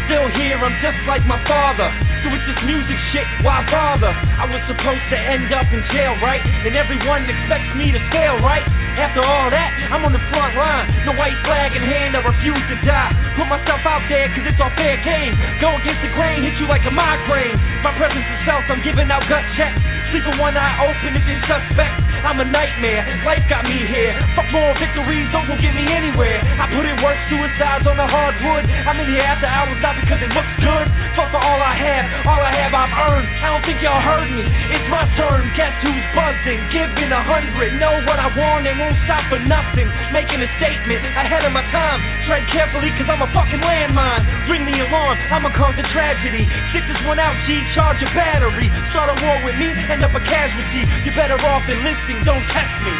Still here, I'm just like my father. So with this music shit, why bother? I was supposed to end up in jail, right? And everyone expects me to fail, right? After all that, I'm on the front line. The white flag in hand, I refuse to die. Put myself out there, cause it's all fair game. Go against the grain, hit you like a migraine. My presence is self, I'm giving out gut checks. Sleep with one eye open if you're suspect. I'm a nightmare, life got me here. Fuck moral victories, don't go get me anywhere. I put in work, suicides on the hardwood. I'm in here after hours, not because it looks good. Fuck for all I have. All I have I've earned. I don't think y'all heard me. It's my turn. Guess who's buzzing? Giving 100. Know what I want and won't stop for nothing. Making a statement ahead of my time. Tread carefully cause I'm a fucking landmine. Ring the alarm. I'ma cause a tragedy. Stick this one out, G. Charge your battery. Start a war with me. End up a casualty. You're better off enlisting. Don't test me.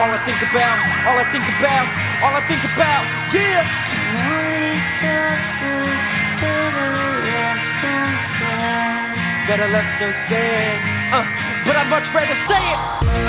All I think about. All I think about. All I think about. Yeah. Better left than dead. But I'd much rather say it.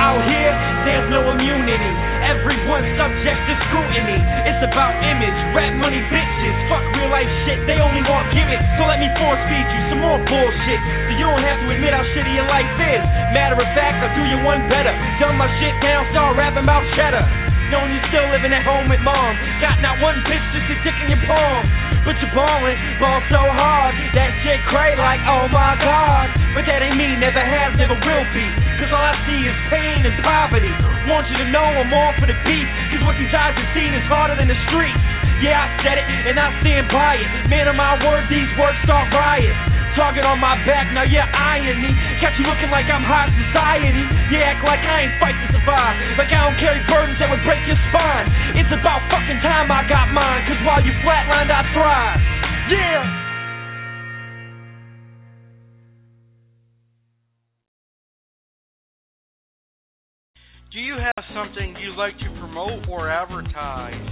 Out here, there's no immunity. Everyone's subject to scrutiny. It's about image, rap money bitches. Fuck real life shit, they only want gimmicks. So let me force feed you some more bullshit. So you don't have to admit how shitty your life is. Matter of fact, I'll do you one better. Dumb my shit down, start rapping about cheddar. Knowing you still living at home with mom. Got not one bitch just a dick in your palm. But you're ballin', ball so hard. That shit cray like, oh my god. But that ain't me, never has, never will be. Cause all I see is pain and poverty. Want you to know I'm all for the beat. Cause what these eyes have seen is harder than the streets. Yeah, I said it, and I stand by it. Man of my word, these words start riots. Target on my back, now you're eyeing me. Got you looking like I'm high society. You act like I ain't fight to survive. Like I don't carry burdens that would break your spine. It's about fucking time I got mine. Cause while you flatlined, I thrive. Yeah! Do you have something you'd like to promote or advertise?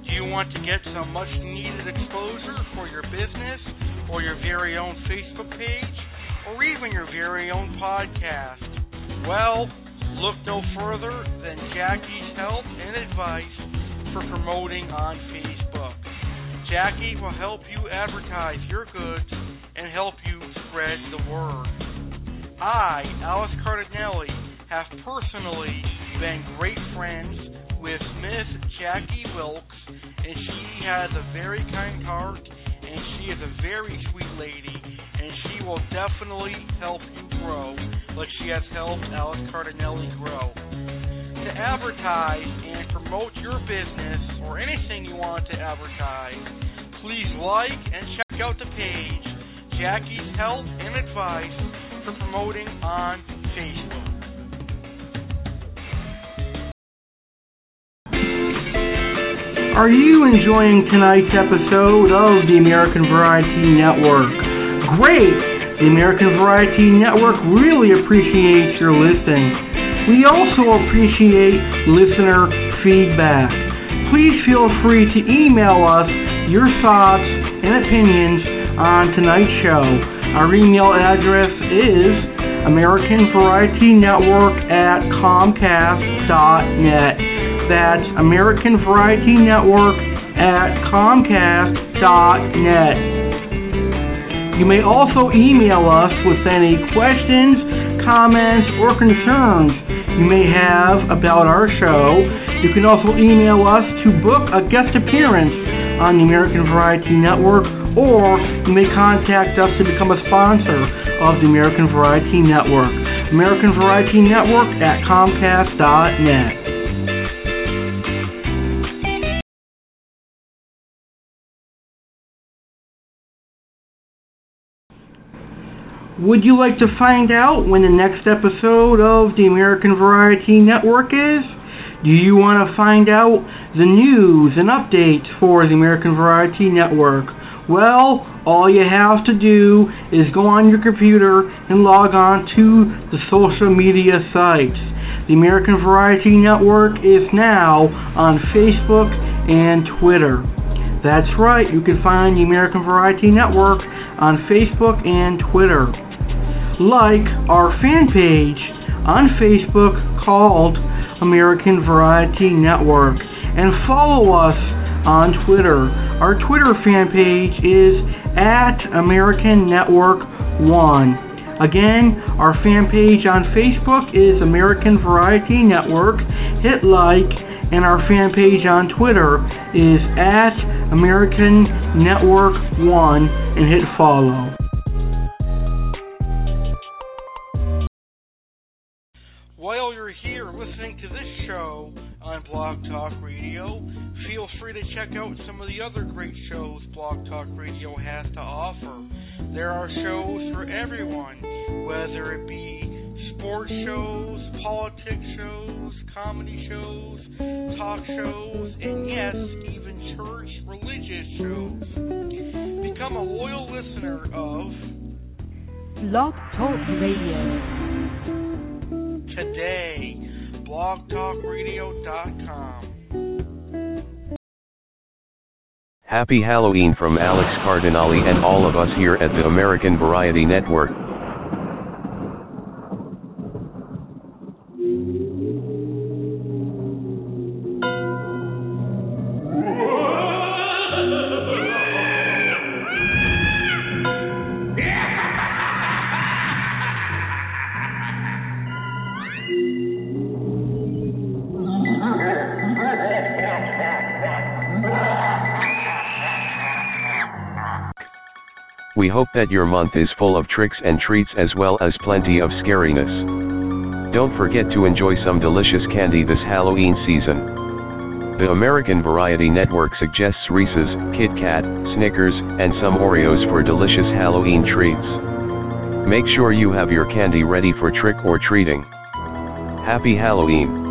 Do you want to get some much needed exposure for your business? Or your very own Facebook page, or even your very own podcast? Well, look no further than Jackie's help and advice for promoting on Facebook. Jackie will help you advertise your goods and help you spread the word. I, Alice Cardinelli, have personally been great friends with Miss Jackie Wilkes, and she has a very kind heart and she is a very sweet lady, and she will definitely help you grow, like she has helped Alice Cardinelli grow. To advertise and promote your business or anything you want to advertise, please like and check out the page, Jackie's Help and Advice for Promoting on Facebook. Are you enjoying tonight's episode of the American Variety Network? Great! The American Variety Network really appreciates your listening. We also appreciate listener feedback. Please feel free to email us your thoughts and opinions on tonight's show. Our email address is AmericanVarietyNetwork@comcast.net. That's American Variety Network at Comcast.net. You may also email us with any questions, comments, or concerns you may have about our show. You can also email us to book a guest appearance on the American Variety Network, or you may contact us to become a sponsor of the American Variety Network. American Variety Network at Comcast.net. Would you like to find out when the next episode of the American Variety Network is? Do you want to find out the news and updates for the American Variety Network? Well, all you have to do is go on your computer and log on to the social media sites. The American Variety Network is now on Facebook and Twitter. That's right, you can find the American Variety Network on Facebook and Twitter. Like our fan page on Facebook called American Variety Network, and follow us on Twitter. Our Twitter fan page is at American Network 1. Again, our fan page on Facebook is American Variety Network. Hit like, and our fan page on Twitter is at American Network 1, and hit follow. While you're here listening to this show on Blog Talk Radio, feel free to check out some of the other great shows Blog Talk Radio has to offer. There are shows for everyone, whether it be sports shows, politics shows, comedy shows, talk shows, and yes, even church religious shows. Become a loyal listener of Blog Talk Radio. Today, blogtalkradio.com. Happy Halloween from Alex Cardinelli and all of us here at the American Variety Network. We hope that your month is full of tricks and treats as well as plenty of scariness. Don't forget to enjoy some delicious candy this Halloween season. The American Variety Network suggests Reese's, Kit Kat, Snickers, and some Oreos for delicious Halloween treats. Make sure you have your candy ready for trick or treating. Happy Halloween!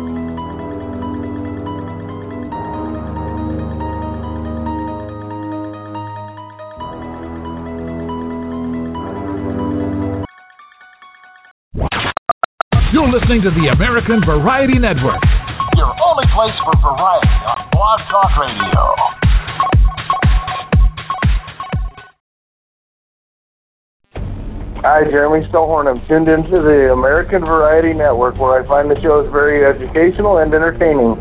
You're listening to the American Variety Network, your only place for variety on Blog Talk Radio. Hi, Jeremy Stillhorn. I'm tuned into the American Variety Network, where I find the shows very educational and entertaining.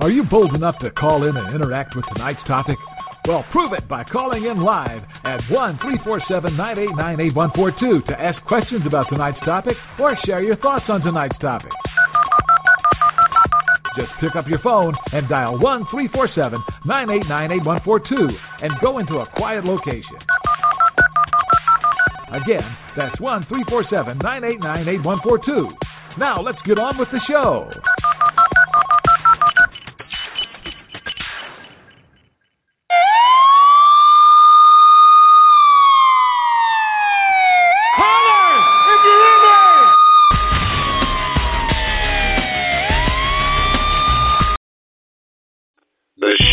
Are you bold enough to call in and interact with tonight's topic? Well, prove it by calling in live at 1-347-989-8142 to ask questions about tonight's topic or share your thoughts on tonight's topic. Just pick up your phone and dial 1-347-989-8142 and go into a quiet location. Again, that's 1-347-989-8142. Now let's get on with the show.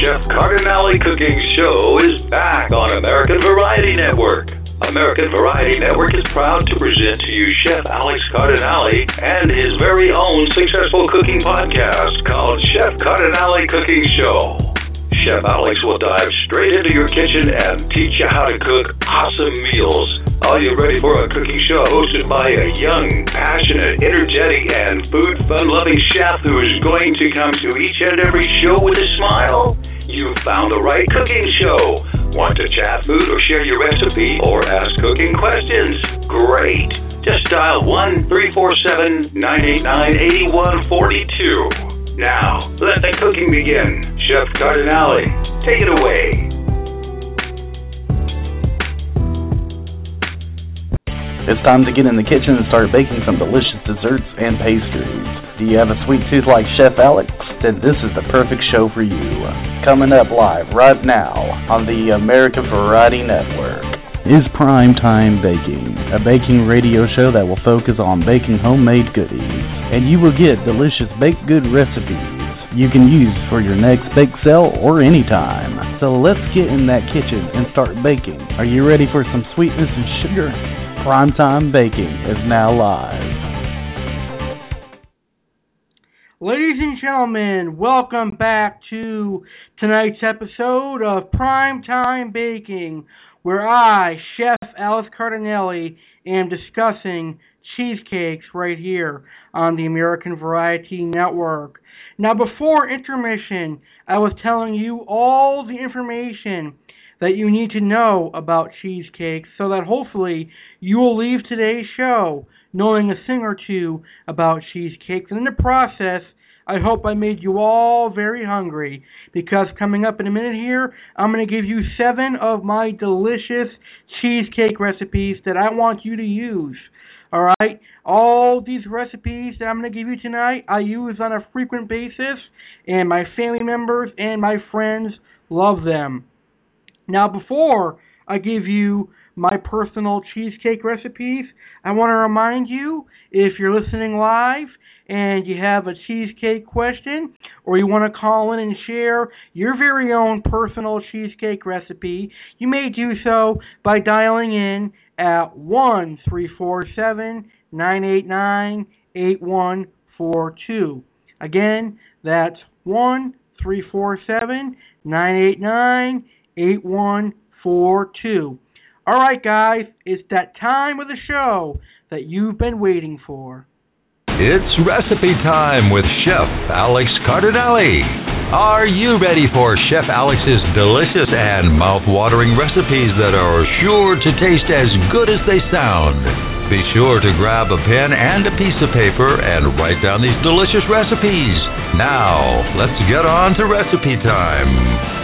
Chef Cardinelli Cooking Show is back on American Variety Network. American Variety Network is proud to present to you Chef Alice Cardinelli and his very own successful cooking podcast called Chef Cardinelli Cooking Show. Chef Alex will dive straight into your kitchen and teach you how to cook awesome meals. Are you ready for a cooking show hosted by a young, passionate, energetic, and food fun-loving chef who is going to come to each and every show with a smile? You found the right cooking show. Want to chat food or share your recipe or ask cooking questions? Great. Just dial 1-347-989-8142. Now, let the cooking begin. Chef Cardinelli, take it away. It's time to get in the kitchen and start baking some delicious desserts and pastries. Do you have a sweet tooth like Chef Alex? Then this is the perfect show for you. Coming up live right now on the American Variety Network is Primetime Baking, a baking radio show that will focus on baking homemade goodies. And you will get delicious baked good recipes you can use for your next bake sale or any time. So let's get in that kitchen and start baking. Are you ready for some sweetness and sugar? Primetime Baking is now live. Ladies and gentlemen, welcome back to tonight's episode of Primetime Baking, where I, Chef Alice Cardinelli, am discussing cheesecakes right here on the American Variety Network. Now, before intermission, I was telling you all the information that you need to know about cheesecakes so that hopefully you will leave today's show knowing a thing or two about cheesecakes. And in the process, I hope I made you all very hungry, because coming up in a minute here, I'm going to give you 7 of my delicious cheesecake recipes that I want you to use. All right? All these recipes that I'm going to give you tonight, I use on a frequent basis, and my family members and my friends love them. Now, before I give you my personal cheesecake recipes, I want to remind you, if you're listening live and you have a cheesecake question, or you want to call in and share your very own personal cheesecake recipe, you may do so by dialing in at 1-347-989-8142. Again, that's 1-347-989-8142. All right, guys, it's that time of the show that you've been waiting for. It's recipe time with Chef Alex Cardinelli. Are you ready for Chef Alex's delicious and mouth-watering recipes that are sure to taste as good as they sound? Be sure to grab a pen and a piece of paper and write down these delicious recipes. Now, let's get on to recipe time.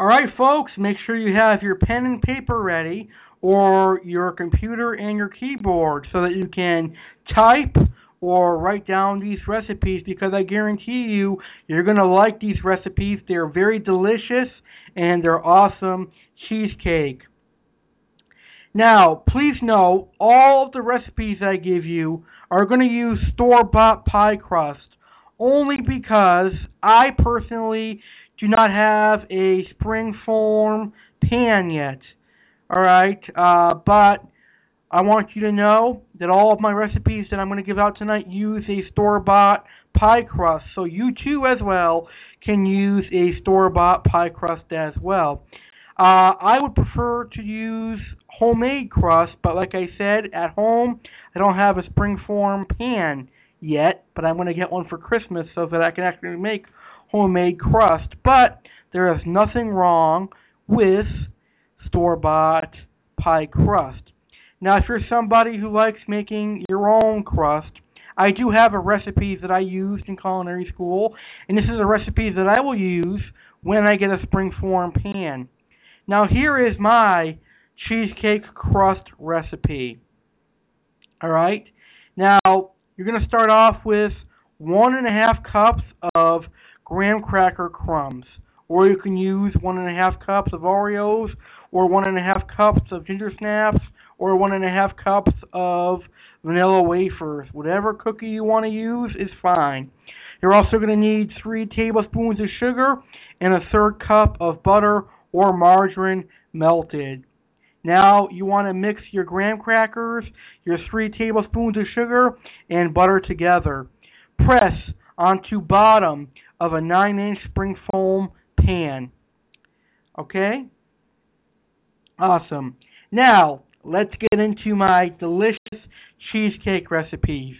All right, folks, make sure you have your pen and paper ready, or your computer and your keyboard, so that you can type or write down these recipes, because I guarantee you, you're going to like these recipes. They're very delicious, and they're awesome cheesecake. Now, please know, all of the recipes I give you are going to use store-bought pie crust, only because I personally do not have a springform pan yet, all right? But I want you to know that all of my recipes that I'm going to give out tonight use a store-bought pie crust, so you too as well can use a store-bought pie crust as well. I would prefer to use homemade crust, but like I said, at home I don't have a springform pan yet, but I'm going to get one for Christmas so that I can actually make homemade crust. But there is nothing wrong with store-bought pie crust. Now, if you're somebody who likes making your own crust, I do have a recipe that I used in culinary school, and this is a recipe that I will use when I get a springform pan. Now here is my cheesecake crust recipe. All right. Now you're going to start off with 1.5 cups of graham cracker crumbs, or you can use 1.5 cups of Oreos, or 1.5 cups of ginger snaps, or 1.5 cups of vanilla wafers. Whatever cookie you want to use is fine. You're also going to need 3 tablespoons of sugar and 1/3 cup of butter or margarine melted. Now you want to mix your graham crackers, your 3 tablespoons of sugar, and butter together. Press onto bottom of a 9-inch springform pan. Okay? Awesome. Now, let's get into my delicious cheesecake recipes.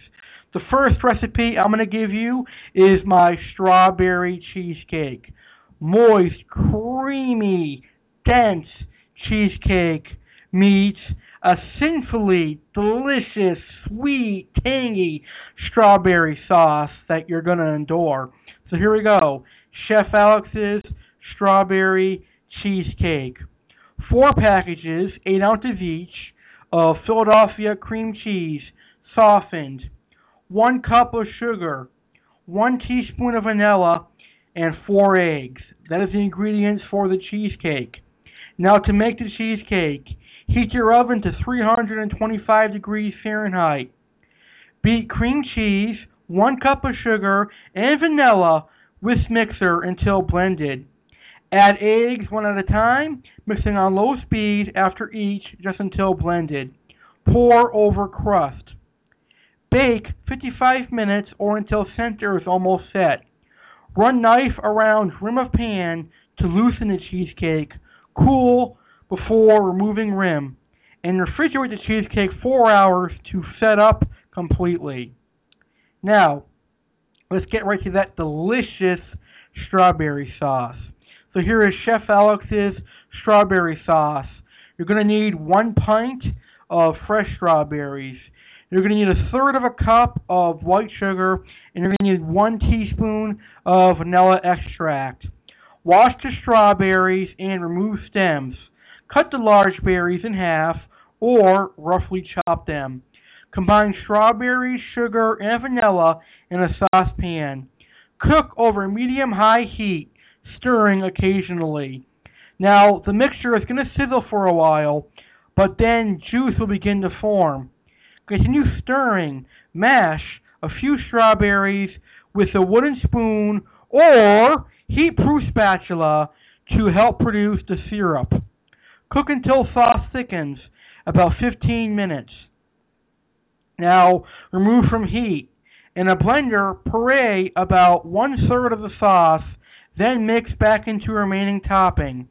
The first recipe I'm going to give you is my strawberry cheesecake. Moist, creamy, dense cheesecake meets a sinfully delicious, sweet, tangy strawberry sauce that you're going to endure. So here we go. Chef Alex's strawberry cheesecake. 4 packages, 8 ounces each, of Philadelphia cream cheese, softened. 1 cup of sugar, 1 teaspoon of vanilla, and 4 eggs. That is the ingredients for the cheesecake. Now to make the cheesecake, heat your oven to 325 degrees Fahrenheit. Beat cream cheese, 1 cup of sugar, and vanilla with mixer until blended. Add eggs one at a time, mixing on low speed after each just until blended. Pour over crust. Bake 55 minutes or until center is almost set. Run knife around rim of pan to loosen the cheesecake. Cool before removing rim, and refrigerate the cheesecake 4 hours to set up completely. Now, let's get right to that delicious strawberry sauce. So here is Chef Alex's strawberry sauce. You're going to need 1 pint of fresh strawberries. You're going to need 1/3 cup of white sugar, and you're going to need 1 teaspoon of vanilla extract. Wash the strawberries and remove stems. Cut the large berries in half or roughly chop them. Combine strawberries, sugar, and vanilla in a saucepan. Cook over medium-high heat, stirring occasionally. Now, the mixture is going to sizzle for a while, but then juice will begin to form. Continue stirring. Mash a few strawberries with a wooden spoon or heat-proof spatula to help produce the syrup. Cook until sauce thickens, about 15 minutes. Now, remove from heat. In a blender, puree about 1/3 of the sauce, then mix back into remaining topping.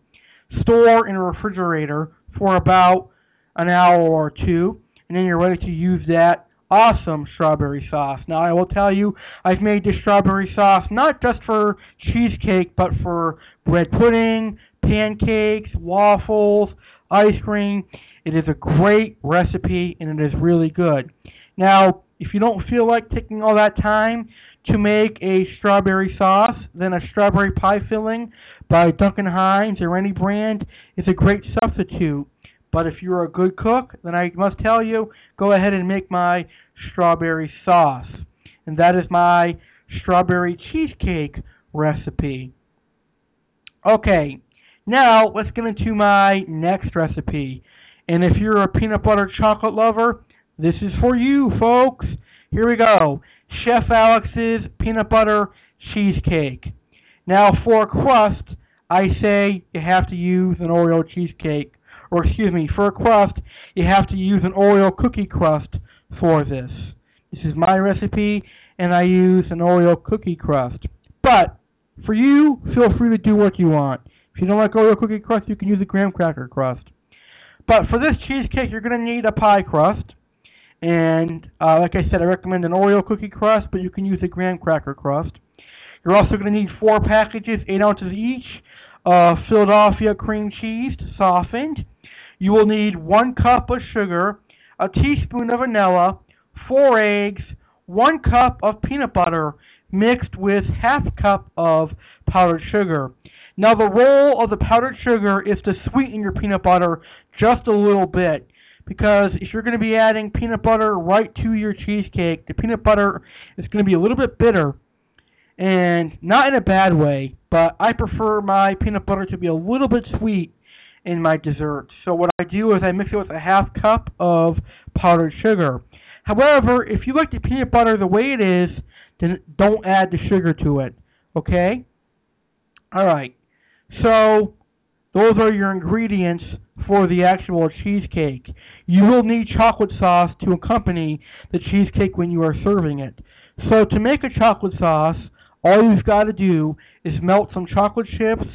Store in a refrigerator for about an hour or two, and then you're ready to use that awesome strawberry sauce. Now, I will tell you, I've made this strawberry sauce not just for cheesecake, but for bread pudding, pancakes, waffles, ice cream. It is a great recipe, and it is really good. Now, if you don't feel like taking all that time to make a strawberry sauce, then a strawberry pie filling by Duncan Hines or any brand is a great substitute. But if you're a good cook, then I must tell you, go ahead and make my strawberry sauce. And that is my strawberry cheesecake recipe. Okay, now let's get into my next recipe. And if you're a peanut butter chocolate lover, this is for you, folks. Here we go. Chef Alex's peanut butter cheesecake. Now for crust, I say you have to use an Oreo cheesecake. Or excuse me, for a crust, you have to use an Oreo cookie crust for this. This is my recipe, and I use an Oreo cookie crust. But for you, feel free to do what you want. If you don't like Oreo cookie crust, you can use a graham cracker crust. But for this cheesecake, you're going to need a pie crust. And like I said, I recommend an Oreo cookie crust, but you can use a graham cracker crust. You're also going to need 4 packages, 8 ounces each, of Philadelphia cream cheese, softened. You will need 1 cup of sugar, 1 teaspoon of vanilla, 4 eggs, 1 cup of peanut butter mixed with 1/2 cup of powdered sugar. Now the role of the powdered sugar is to sweeten your peanut butter just a little bit, because if you're going to be adding peanut butter right to your cheesecake, the peanut butter is going to be a little bit bitter, and not in a bad way, but I prefer my peanut butter to be a little bit sweet in my dessert. So what I do is I mix it with 1/2 cup of powdered sugar. However, if you like the peanut butter the way it is, then don't add the sugar to it, okay? All right, so those are your ingredients for the actual cheesecake. You will need chocolate sauce to accompany the cheesecake when you are serving it. So to make a chocolate sauce, all you've got to do is melt some chocolate chips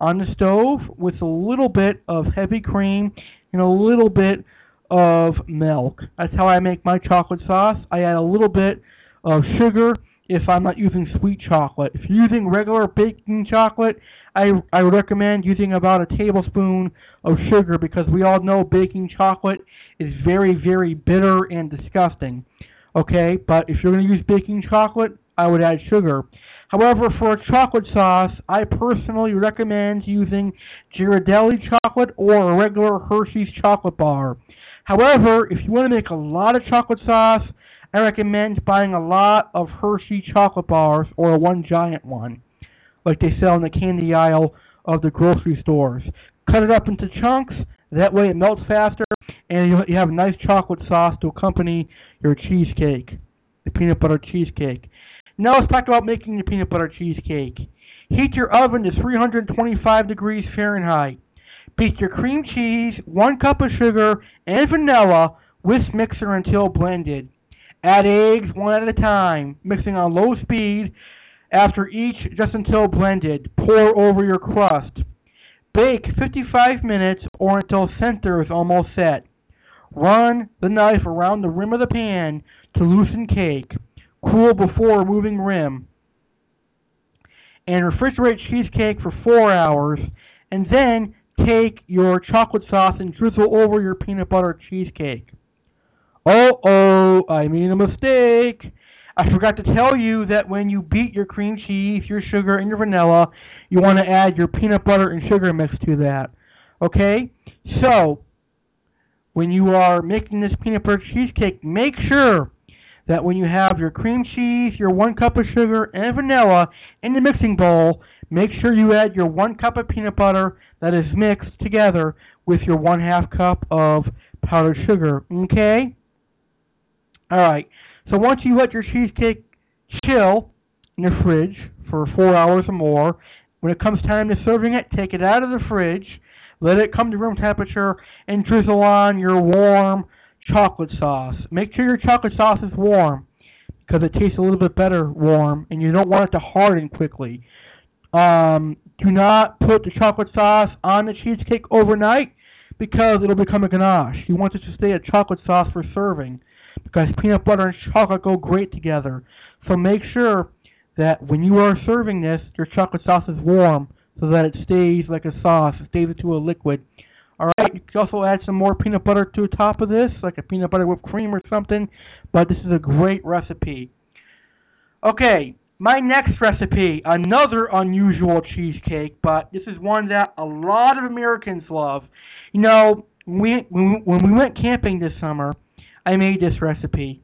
on the stove with a little bit of heavy cream and a little bit of milk. That's how I make my chocolate sauce. I add a little bit of sugar if I'm not using sweet chocolate. If you're using regular baking chocolate, I recommend using about a tablespoon of sugar, because we all know baking chocolate is very, very bitter and disgusting. Okay, but if you're going to use baking chocolate, I would add sugar. However, for a chocolate sauce, I personally recommend using Ghirardelli chocolate or a regular Hershey's chocolate bar. However, if you want to make a lot of chocolate sauce, I recommend buying a lot of Hershey chocolate bars, or one giant one, like they sell in the candy aisle of the grocery stores. Cut it up into chunks, that way it melts faster, and you have a nice chocolate sauce to accompany your cheesecake, the peanut butter cheesecake. Now let's talk about making the peanut butter cheesecake. Heat your oven to 325 degrees Fahrenheit. Beat your cream cheese, 1 cup of sugar, and vanilla with mixer until blended. Add eggs one at a time, mixing on low speed after each just until blended. Pour over your crust. Bake 55 minutes or until center is almost set. Run the knife around the rim of the pan to loosen cake. Cool before removing rim. And refrigerate cheesecake for 4 hours. And then take your chocolate sauce and drizzle over your peanut butter cheesecake. I made a mistake. I forgot to tell you that when you beat your cream cheese, your sugar, and your vanilla, you want to add your peanut butter and sugar mix to that. Okay? So, when you are making this peanut butter cheesecake, make sure that when you have your cream cheese, your 1 cup of sugar, and vanilla in the mixing bowl, make sure you add your 1 cup of peanut butter that is mixed together with your 1/2 cup of powdered sugar. Okay? All right, so once you let your cheesecake chill in the fridge for 4 hours or more, when it comes time to serving it, take it out of the fridge, let it come to room temperature, and drizzle on your warm chocolate sauce. Make sure your chocolate sauce is warm, because it tastes a little bit better warm, and you don't want it to harden quickly. Do not put the chocolate sauce on the cheesecake overnight, because it will become a ganache. You want it to stay a chocolate sauce for serving, because peanut butter and chocolate go great together. So make sure that when you are serving this, your chocolate sauce is warm so that it stays like a sauce. It stays into a liquid. All right, you can also add some more peanut butter to the top of this, like a peanut butter whipped cream or something. But this is a great recipe. Okay, my next recipe, another unusual cheesecake, but this is one that a lot of Americans love. You know, when we went camping this summer, I made this recipe,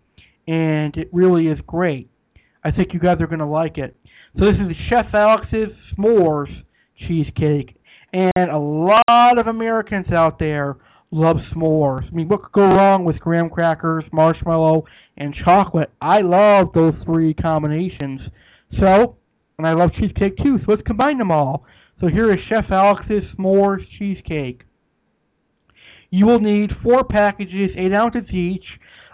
and it really is great. I think you guys are going to like it. So this is Chef Alex's S'mores Cheesecake, and a lot of Americans out there love s'mores. I mean, what could go wrong with graham crackers, marshmallow, and chocolate? I love those three combinations. So, and I love cheesecake too, so let's combine them all. So here is Chef Alex's S'mores Cheesecake. You will need 4 packages, 8 ounces each,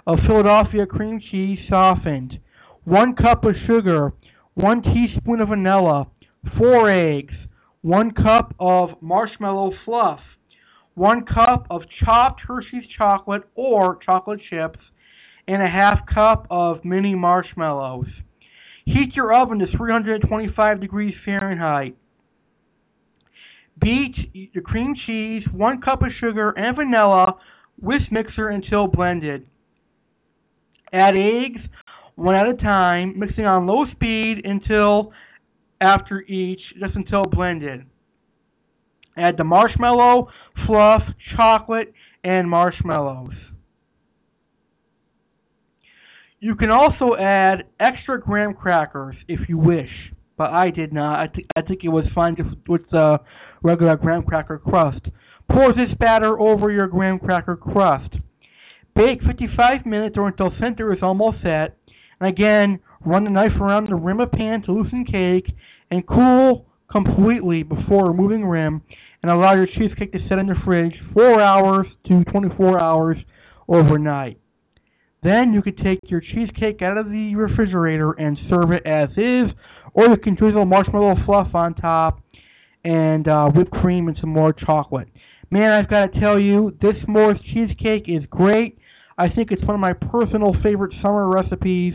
of Philadelphia cream cheese softened, 1 cup of sugar, 1 teaspoon of vanilla, 4 eggs, 1 cup of marshmallow fluff, 1 cup of chopped Hershey's chocolate or chocolate chips, and 1/2 cup of mini marshmallows. Heat your oven to 325 degrees Fahrenheit. Beat your cream cheese, 1 cup of sugar, and vanilla with mixer until blended. Add eggs, one at a time, mixing on low speed until after each, just until blended. Add the marshmallow, fluff, chocolate, and marshmallows. You can also add extra graham crackers if you wish, but I did not. I think it was fine just with the regular graham cracker crust. Pour this batter over your graham cracker crust. Bake 55 minutes or until center is almost set. And again, run the knife around the rim of pan to loosen cake and cool completely before removing rim, and allow your cheesecake to set in the fridge 4 hours to 24 hours overnight. Then you could take your cheesecake out of the refrigerator and serve it as is, or you can drizzle marshmallow fluff on top and whipped cream and some more chocolate. Man, I've got to tell you, this Moore's cheesecake is great. I think it's one of my personal favorite summer recipes,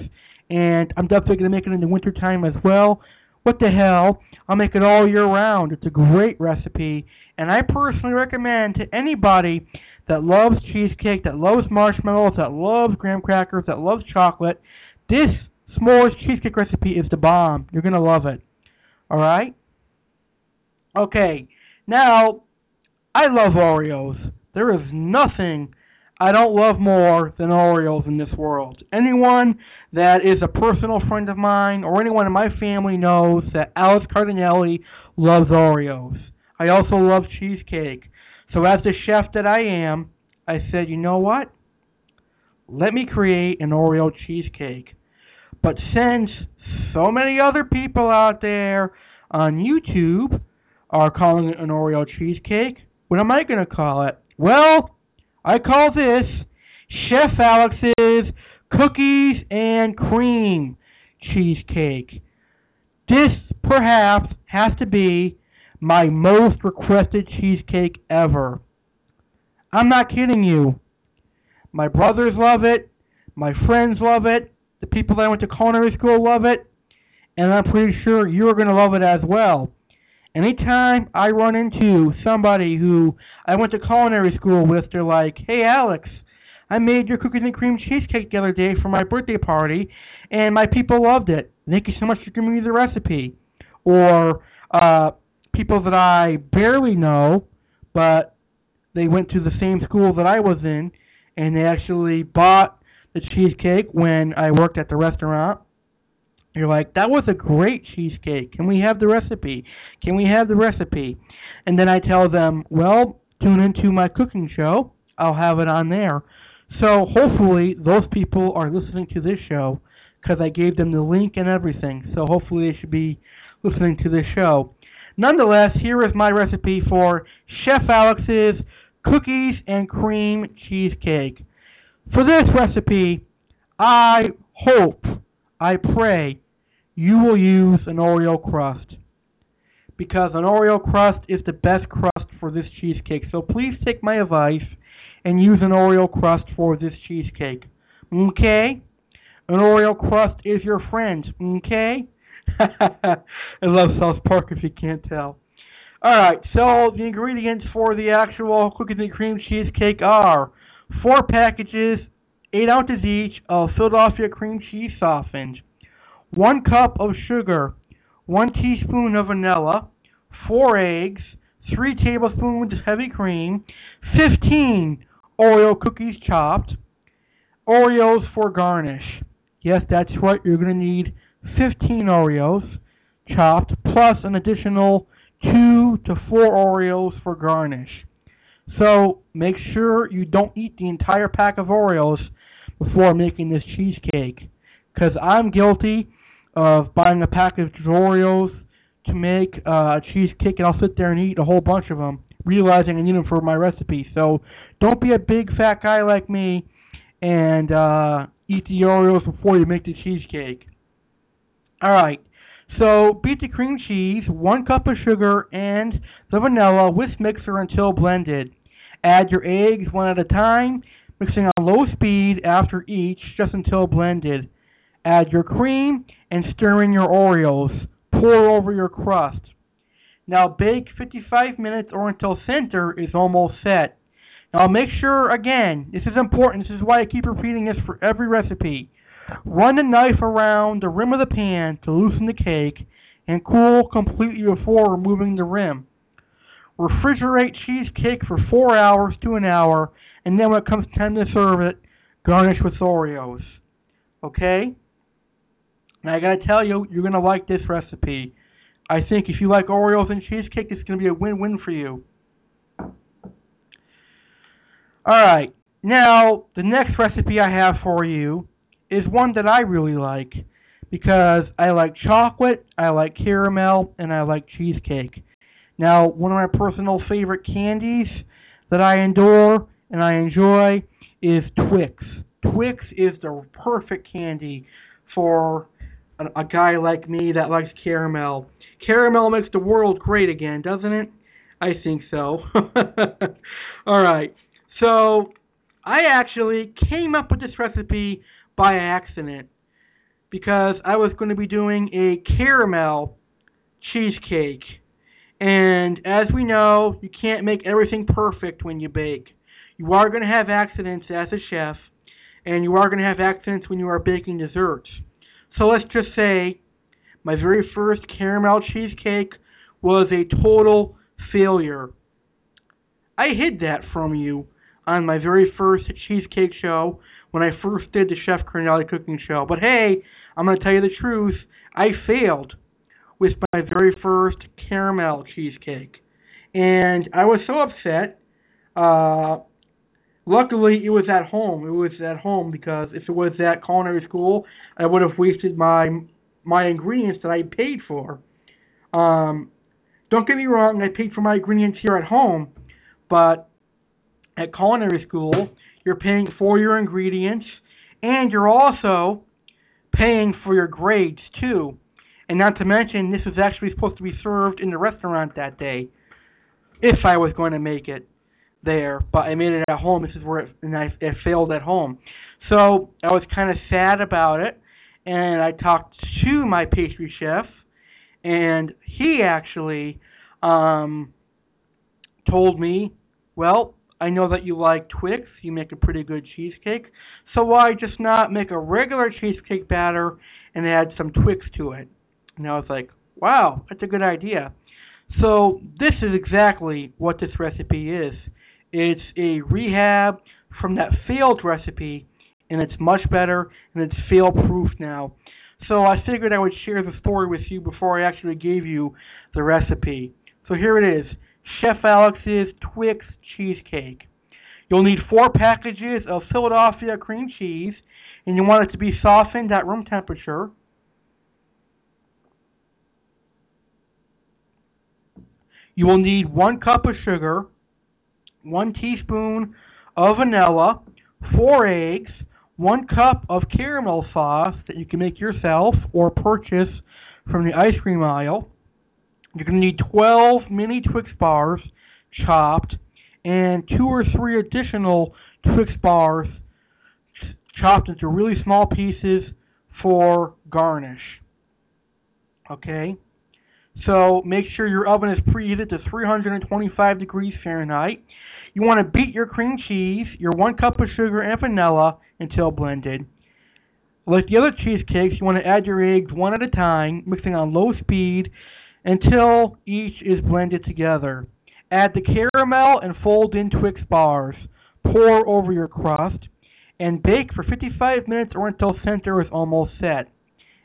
and I'm definitely going to make it in the wintertime as well. What the hell? I'll make it all year round. It's a great recipe, and I personally recommend to anybody that loves cheesecake, that loves marshmallows, that loves graham crackers, that loves chocolate. This s'mores cheesecake recipe is the bomb. You're going to love it. All right? Okay. Now, I love Oreos. There is nothing I don't love more than Oreos in this world. Anyone that is a personal friend of mine or anyone in my family knows that Alice Cardinelli loves Oreos. I also love cheesecake. So as the chef that I am, I said, you know what? Let me create an Oreo cheesecake. But since so many other people out there on YouTube are calling it an Oreo cheesecake, what am I going to call it? Well, I call this Chef Alex's Cookies and Cream Cheesecake. This, perhaps, has to be my most requested cheesecake ever. I'm not kidding you. My brothers love it. My friends love it. The people that I went to culinary school love it. And I'm pretty sure you're going to love it as well. Anytime I run into somebody who I went to culinary school with, they're like, hey, Alex, I made your cookies and cream cheesecake the other day for my birthday party, and my people loved it. Thank you so much for giving me the recipe. Or people that I barely know, but they went to the same school that I was in, and they actually bought the cheesecake when I worked at the restaurant. You're like, that was a great cheesecake. Can we have the recipe? Can we have the recipe? And then I tell them, well, tune into my cooking show. I'll have it on there. So hopefully those people are listening to this show because I gave them the link and everything. So hopefully they should be listening to this show. Nonetheless, here is my recipe for Chef Alex's Cookies and Cream Cheesecake. For this recipe, I hope, I pray you will use an Oreo crust because an Oreo crust is the best crust for this cheesecake. So please take my advice and use an Oreo crust for this cheesecake. Okay? An Oreo crust is your friend. Okay? I love South Park if you can't tell. All right, so the ingredients for the actual cookies and cream cheesecake are 4 packages, 8 ounces each of Philadelphia cream cheese softened, 1 cup of sugar, 1 teaspoon of vanilla, 4 eggs, 3 tablespoons of heavy cream, 15 Oreo cookies chopped, Oreos for garnish. Yes, that's right, you're going to need 15 Oreos chopped, plus an additional 2 to 4 Oreos for garnish. So make sure you don't eat the entire pack of Oreos before making this cheesecake, because I'm guilty of buying a pack of Oreos to make a cheesecake, and I'll sit there and eat a whole bunch of them, realizing I need them for my recipe. So don't be a big fat guy like me and eat the Oreos before you make the cheesecake. All right, so beat the cream cheese, 1 cup of sugar, and the vanilla with mixer until blended. Add your eggs one at a time, mixing on low speed after each, just until blended. Add your cream and stir in your Oreos. Pour over your crust. Now bake 55 minutes or until center is almost set. Now make sure, again, this is important. This is why I keep repeating this for every recipe. Run a knife around the rim of the pan to loosen the cake and cool completely before removing the rim. Refrigerate cheesecake for 4 hours to an hour, and then when it comes time to serve it, garnish with Oreos. Okay? Now I gotta tell you, you're gonna like this recipe. I think if you like Oreos and cheesecake, it's gonna be a win-win for you. Alright, now the next recipe I have for you is one that I really like because I like chocolate, I like caramel, and I like cheesecake. Now, one of my personal favorite candies that I adore and I enjoy is Twix. Twix is the perfect candy for a guy like me that likes caramel. Caramel makes the world great again, doesn't it? I think so. All right. So I actually came up with this recipe by accident because I was going to be doing a caramel cheesecake. And as we know, you can't make everything perfect when you bake. You are going to have accidents as a chef, and you are going to have accidents when you are baking desserts. So let's just say my very first caramel cheesecake was a total failure. I hid that from you on my very first cheesecake show when I first did the Chef Cardinelli Cooking Show. But hey, I'm going to tell you the truth. I failed with my very first caramel cheesecake. And I was so upset. Luckily, it was at home. It was at home because if it was at culinary school, I would have wasted my ingredients that I paid for. Don't get me wrong, I paid for my ingredients here at home, but at culinary school, you're paying for your ingredients, and you're also paying for your grades, too. And not to mention, this was actually supposed to be served in the restaurant that day, if I was going to make it there, but I made it at home. This is where it failed at home. So I was kind of sad about it, and I talked to my pastry chef, and he actually told me, well, I know that you like Twix. You make a pretty good cheesecake. So why just not make a regular cheesecake batter and add some Twix to it? And I was like, wow, that's a good idea. So this is exactly what this recipe is. It's a rehab from that failed recipe, and it's much better, and it's fail-proof now. So I figured I would share the story with you before I actually gave you the recipe. So here it is, Chef Alex's Twix Cheesecake. You'll need 4 packages of Philadelphia cream cheese, and you want it to be softened at room temperature. You will need 1 cup of sugar, 1 teaspoon of vanilla, 4 eggs, 1 cup of caramel sauce that you can make yourself or purchase from the ice cream aisle. You're going to need 12 mini Twix bars chopped and 2 or 3 additional Twix bars chopped into really small pieces for garnish. Okay? So make sure your oven is preheated to 325 degrees Fahrenheit. You want to beat your cream cheese, your 1 cup of sugar, and vanilla until blended. Like the other cheesecakes, you want to add your eggs one at a time, mixing on low speed until each is blended together. Add the caramel and fold in Twix bars. Pour over your crust and bake for 55 minutes or until center is almost set.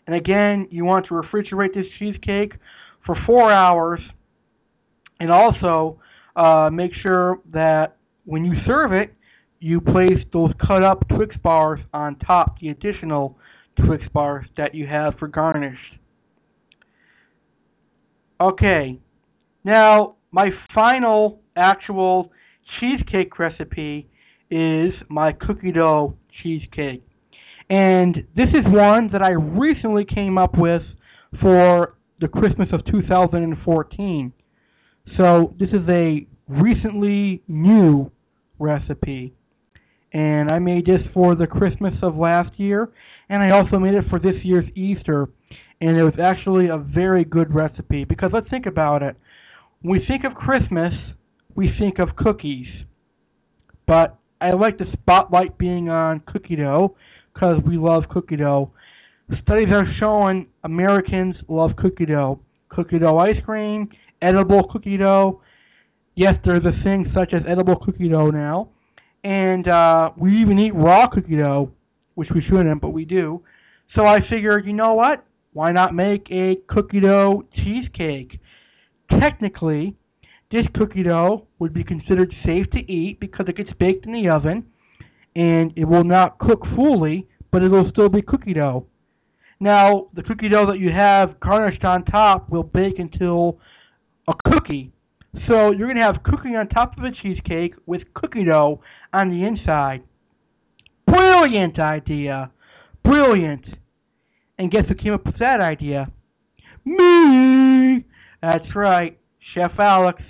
And again, you want to refrigerate this cheesecake for 4 hours, and also make sure that when you serve it, you place those cut-up Twix bars on top, the additional Twix bars that you have for garnish. Okay, now my final actual cheesecake recipe is my cookie dough cheesecake. And this is one that I recently came up with for the Christmas of 2014. So this is a recently new recipe. And I made this for the Christmas of last year, and I also made it for this year's Easter. And it was actually a very good recipe because let's think about it. When we think of Christmas, we think of cookies. But I like the spotlight being on cookie dough because we love cookie dough. Studies are showing Americans love cookie dough ice cream, edible cookie dough. Yes, there's a thing such as edible cookie dough now. And we even eat raw cookie dough, which we shouldn't, but we do. So I figured, you know what? Why not make a cookie dough cheesecake? Technically, this cookie dough would be considered safe to eat because it gets baked in the oven, and it will not cook fully, but it will still be cookie dough. Now, the cookie dough that you have garnished on top will bake until a cookie. So you're going to have cooking on top of a cheesecake with cookie dough on the inside. Brilliant idea. Brilliant. And guess who came up with that idea? Me! That's right, Chef Alex.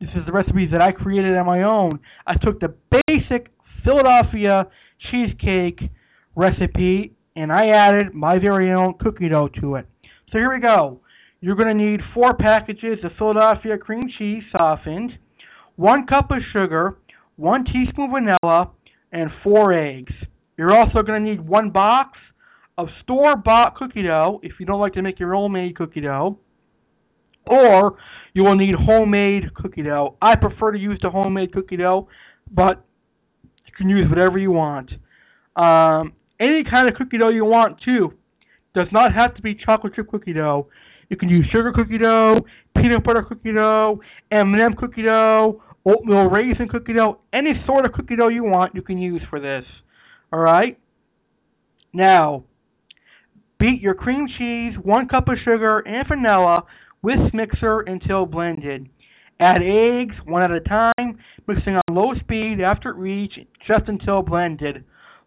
This is the recipe that I created on my own. I took the basic Philadelphia cheesecake recipe and I added my very own cookie dough to it. So here we go. You're going to need 4 packages of Philadelphia cream cheese softened, 1 cup of sugar, 1 teaspoon vanilla, and 4 eggs. You're also going to need 1 box of store-bought cookie dough if you don't like to make your own made cookie dough, or you will need homemade cookie dough. I prefer to use the homemade cookie dough, but you can use whatever you want. Any kind of cookie dough you want, too. Does not have to be chocolate chip cookie dough. You can use sugar cookie dough, peanut butter cookie dough, M&M cookie dough, oatmeal raisin cookie dough. Any sort of cookie dough you want, you can use for this. All right? Now, beat your cream cheese, 1 cup of sugar, and vanilla with mixer until blended. Add eggs, one at a time, mixing on low speed after each, just until blended.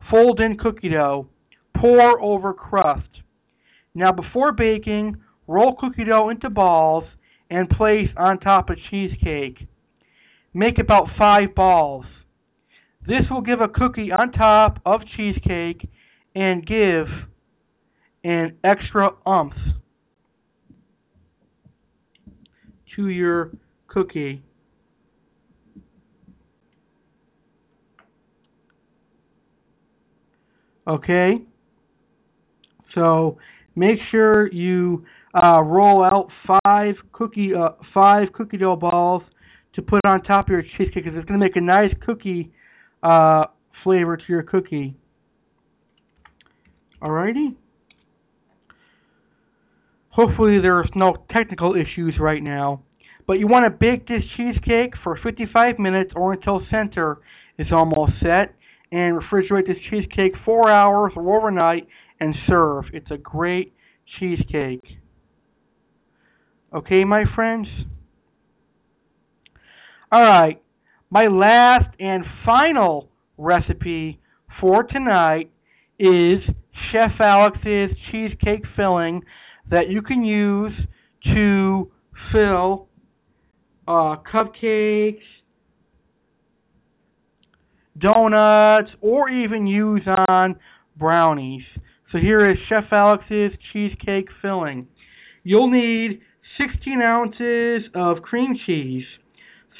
Fold in cookie dough. Pour over crust. Now, before baking, roll cookie dough into balls and place on top of cheesecake. Make about 5 balls. This will give a cookie on top of cheesecake and give an extra oomph to your cookie. Okay? So make sure you roll out 5 cookie dough balls to put on top of your cheesecake because it's going to make a nice cookie flavor to your cookie. Alrighty. Hopefully there's no technical issues right now. But you want to bake this cheesecake for 55 minutes or until center is almost set. And refrigerate this cheesecake 4 hours or overnight and serve. It's a great cheesecake. Okay, my friends? All right, my last and final recipe for tonight is Chef Alex's cheesecake filling that you can use to fill cupcakes, donuts, or even use on brownies. So here is Chef Alex's cheesecake filling. You'll need 16 ounces of cream cheese,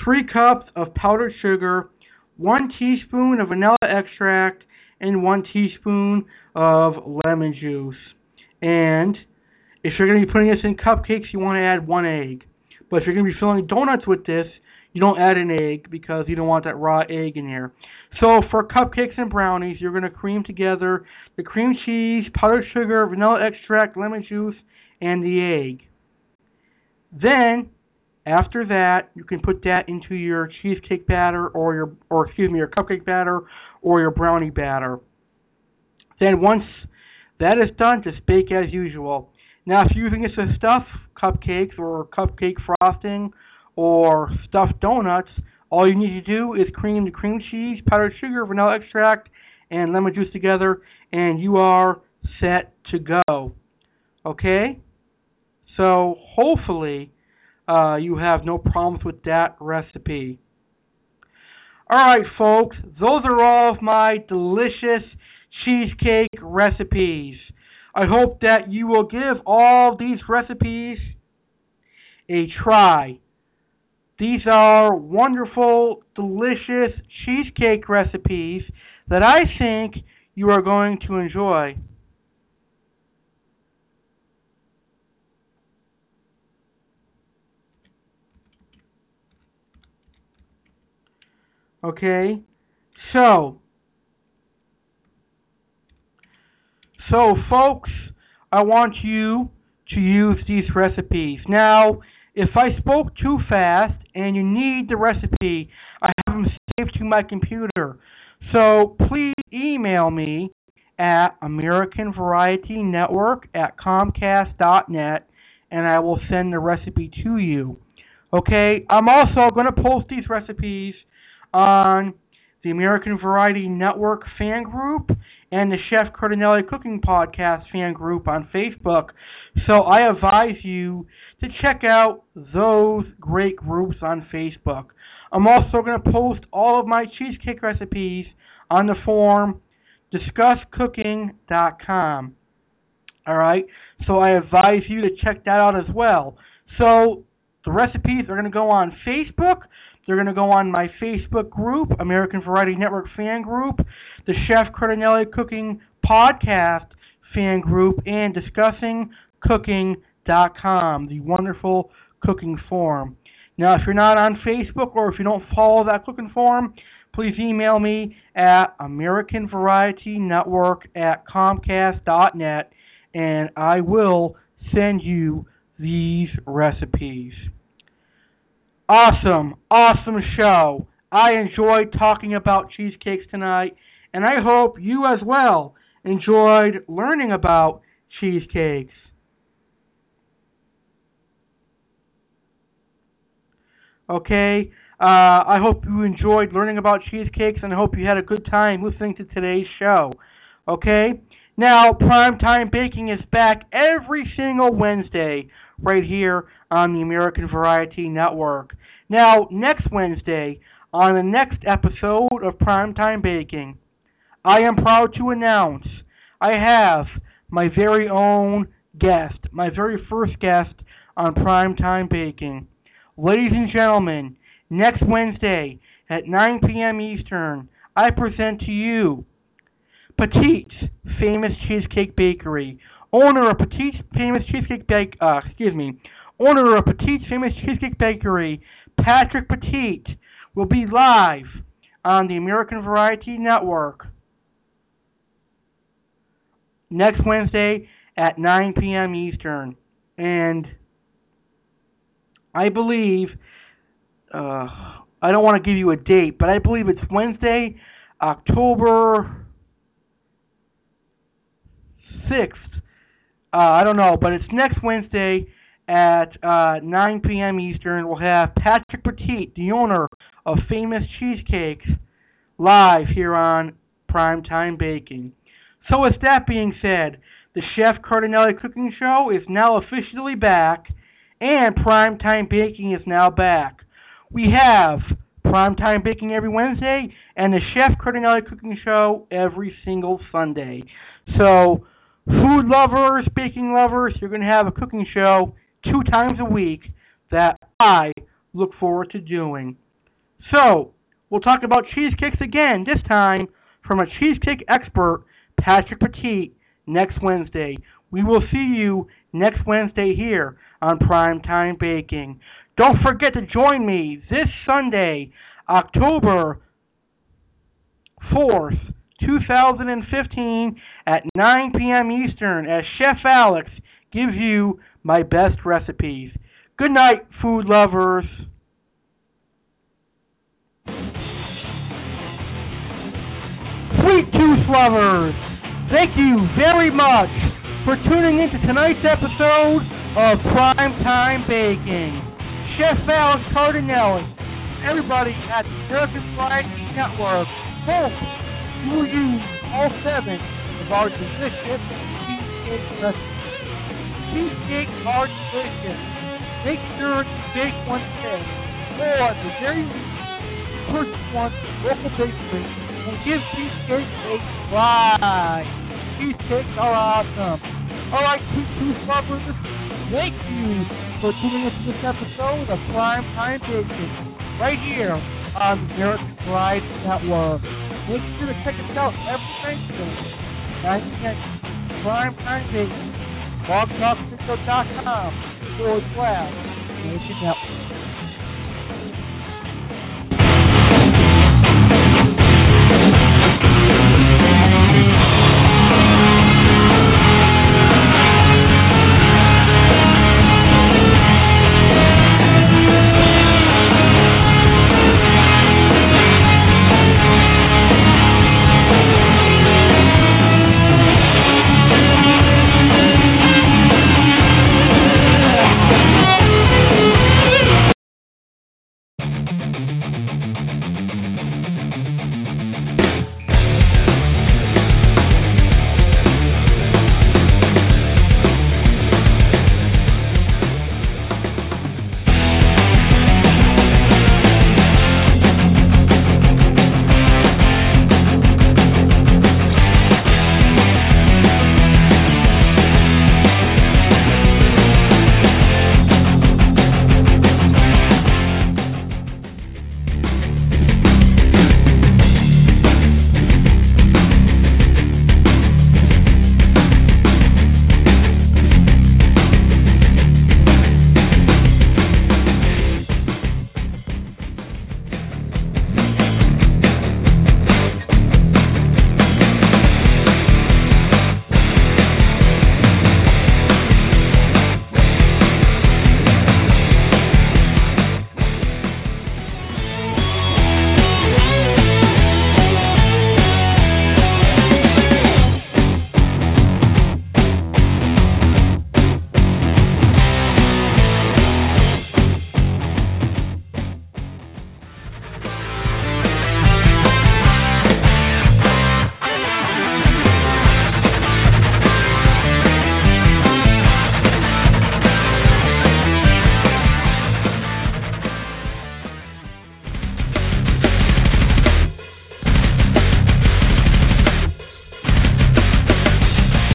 3 cups of powdered sugar, 1 teaspoon of vanilla extract, and 1 teaspoon of lemon juice. And if you're going to be putting this in cupcakes, you want to add 1 egg. But if you're going to be filling donuts with this, you don't add an egg because you don't want that raw egg in there. So for cupcakes and brownies, you're going to cream together the cream cheese, powdered sugar, vanilla extract, lemon juice, and the egg. Then, after that, you can put that into your cheesecake batter or your cupcake batter or your brownie batter. Then once that is done, just bake as usual. Now, if you're using this to stuff cupcakes or cupcake frosting or stuffed donuts, all you need to do is cream the cream cheese, powdered sugar, vanilla extract, and lemon juice together, and you are set to go. Okay? So, hopefully, you have no problems with that recipe. All right, folks, those are all of my delicious cheesecake recipes. I hope that you will give all these recipes a try. These are wonderful, delicious cheesecake recipes that I think you are going to enjoy . Okay, so folks, I want you to use these recipes. Now, if I spoke too fast and you need the recipe, I have them saved to my computer. So please email me at AmericanVarietyNetwork@comcast.net, and I will send the recipe to you. Okay, I'm also going to post these recipes on the American Variety Network fan group and the Chef Cardinelli Cooking Podcast fan group on Facebook. So I advise you to check out those great groups on Facebook. I'm also going to post all of my cheesecake recipes on the forum, DiscussCooking.com. All right, so I advise you to check that out as well. So the recipes are going to go on Facebook. They're going to go on my Facebook group, American Variety Network fan group, the Chef Cardinelli Cooking Podcast fan group, and DiscussingCooking.com, the wonderful cooking forum. Now, if you're not on Facebook or if you don't follow that cooking forum, please email me at AmericanVarietyNetwork@comcast.net, and I will send you these recipes. Awesome show. I enjoyed talking about cheesecakes tonight, and I hope you as well enjoyed learning about cheesecakes. Okay, I hope you enjoyed learning about cheesecakes, and I hope you had a good time listening to today's show. Okay, now Primetime Baking is back every single Wednesday right here on the American Variety Network. Now, next Wednesday, on the next episode of Primetime Baking, I am proud to announce I have my very own guest, my very first guest on Primetime Baking. Ladies and gentlemen, next Wednesday at 9 p.m. Eastern, I present to you Petite Famous Cheesecake Bakery, owner of Petite Famous Cheesecake Bakery, Patrick Petit, will be live on the American Variety Network next Wednesday at 9 p.m. Eastern. And I believe, I don't want to give you a date, but I believe it's Wednesday, October 6th. I don't know, but it's next Wednesday at 9 p.m. Eastern. We'll have Patrick Petit, the owner of Famous Cheesecakes, live here on Primetime Baking. So with that being said, the Chef Cardinelli Cooking Show is now officially back, and Primetime Baking is now back. We have Primetime Baking every Wednesday, and the Chef Cardinelli Cooking Show every single Sunday. So food lovers, baking lovers, you're going to have a cooking show 2 times a week that I look forward to doing. So we'll talk about cheesecakes again, this time from a cheesecake expert, Patrick Petit, next Wednesday. We will see you next Wednesday here on Primetime Baking. Don't forget to join me this Sunday, October 4th. 2015 at 9 p.m. Eastern as Chef Alex gives you my best recipes. Good night, food lovers. Sweet Tooth lovers, thank you very much for tuning into tonight's episode of Primetime Baking. Chef Alice Cardinelli, everybody at the American Variety Network, folks, you will use all 7 of our delicious cheesecake recipes. Cheesecakes are delicious. Make sure to bake one today, or at the very least, purchase one from local bakery and give cheesecakes a try. Cheesecakes are awesome. All right, Sweet Tooth lovers, thank you for tuning into this episode of Primetime Baking right here on the American Variety Network. Make sure to check us out every Wednesday, 9 p.m. Prime Time Daily, blogtalkradio.com/NationNetwork.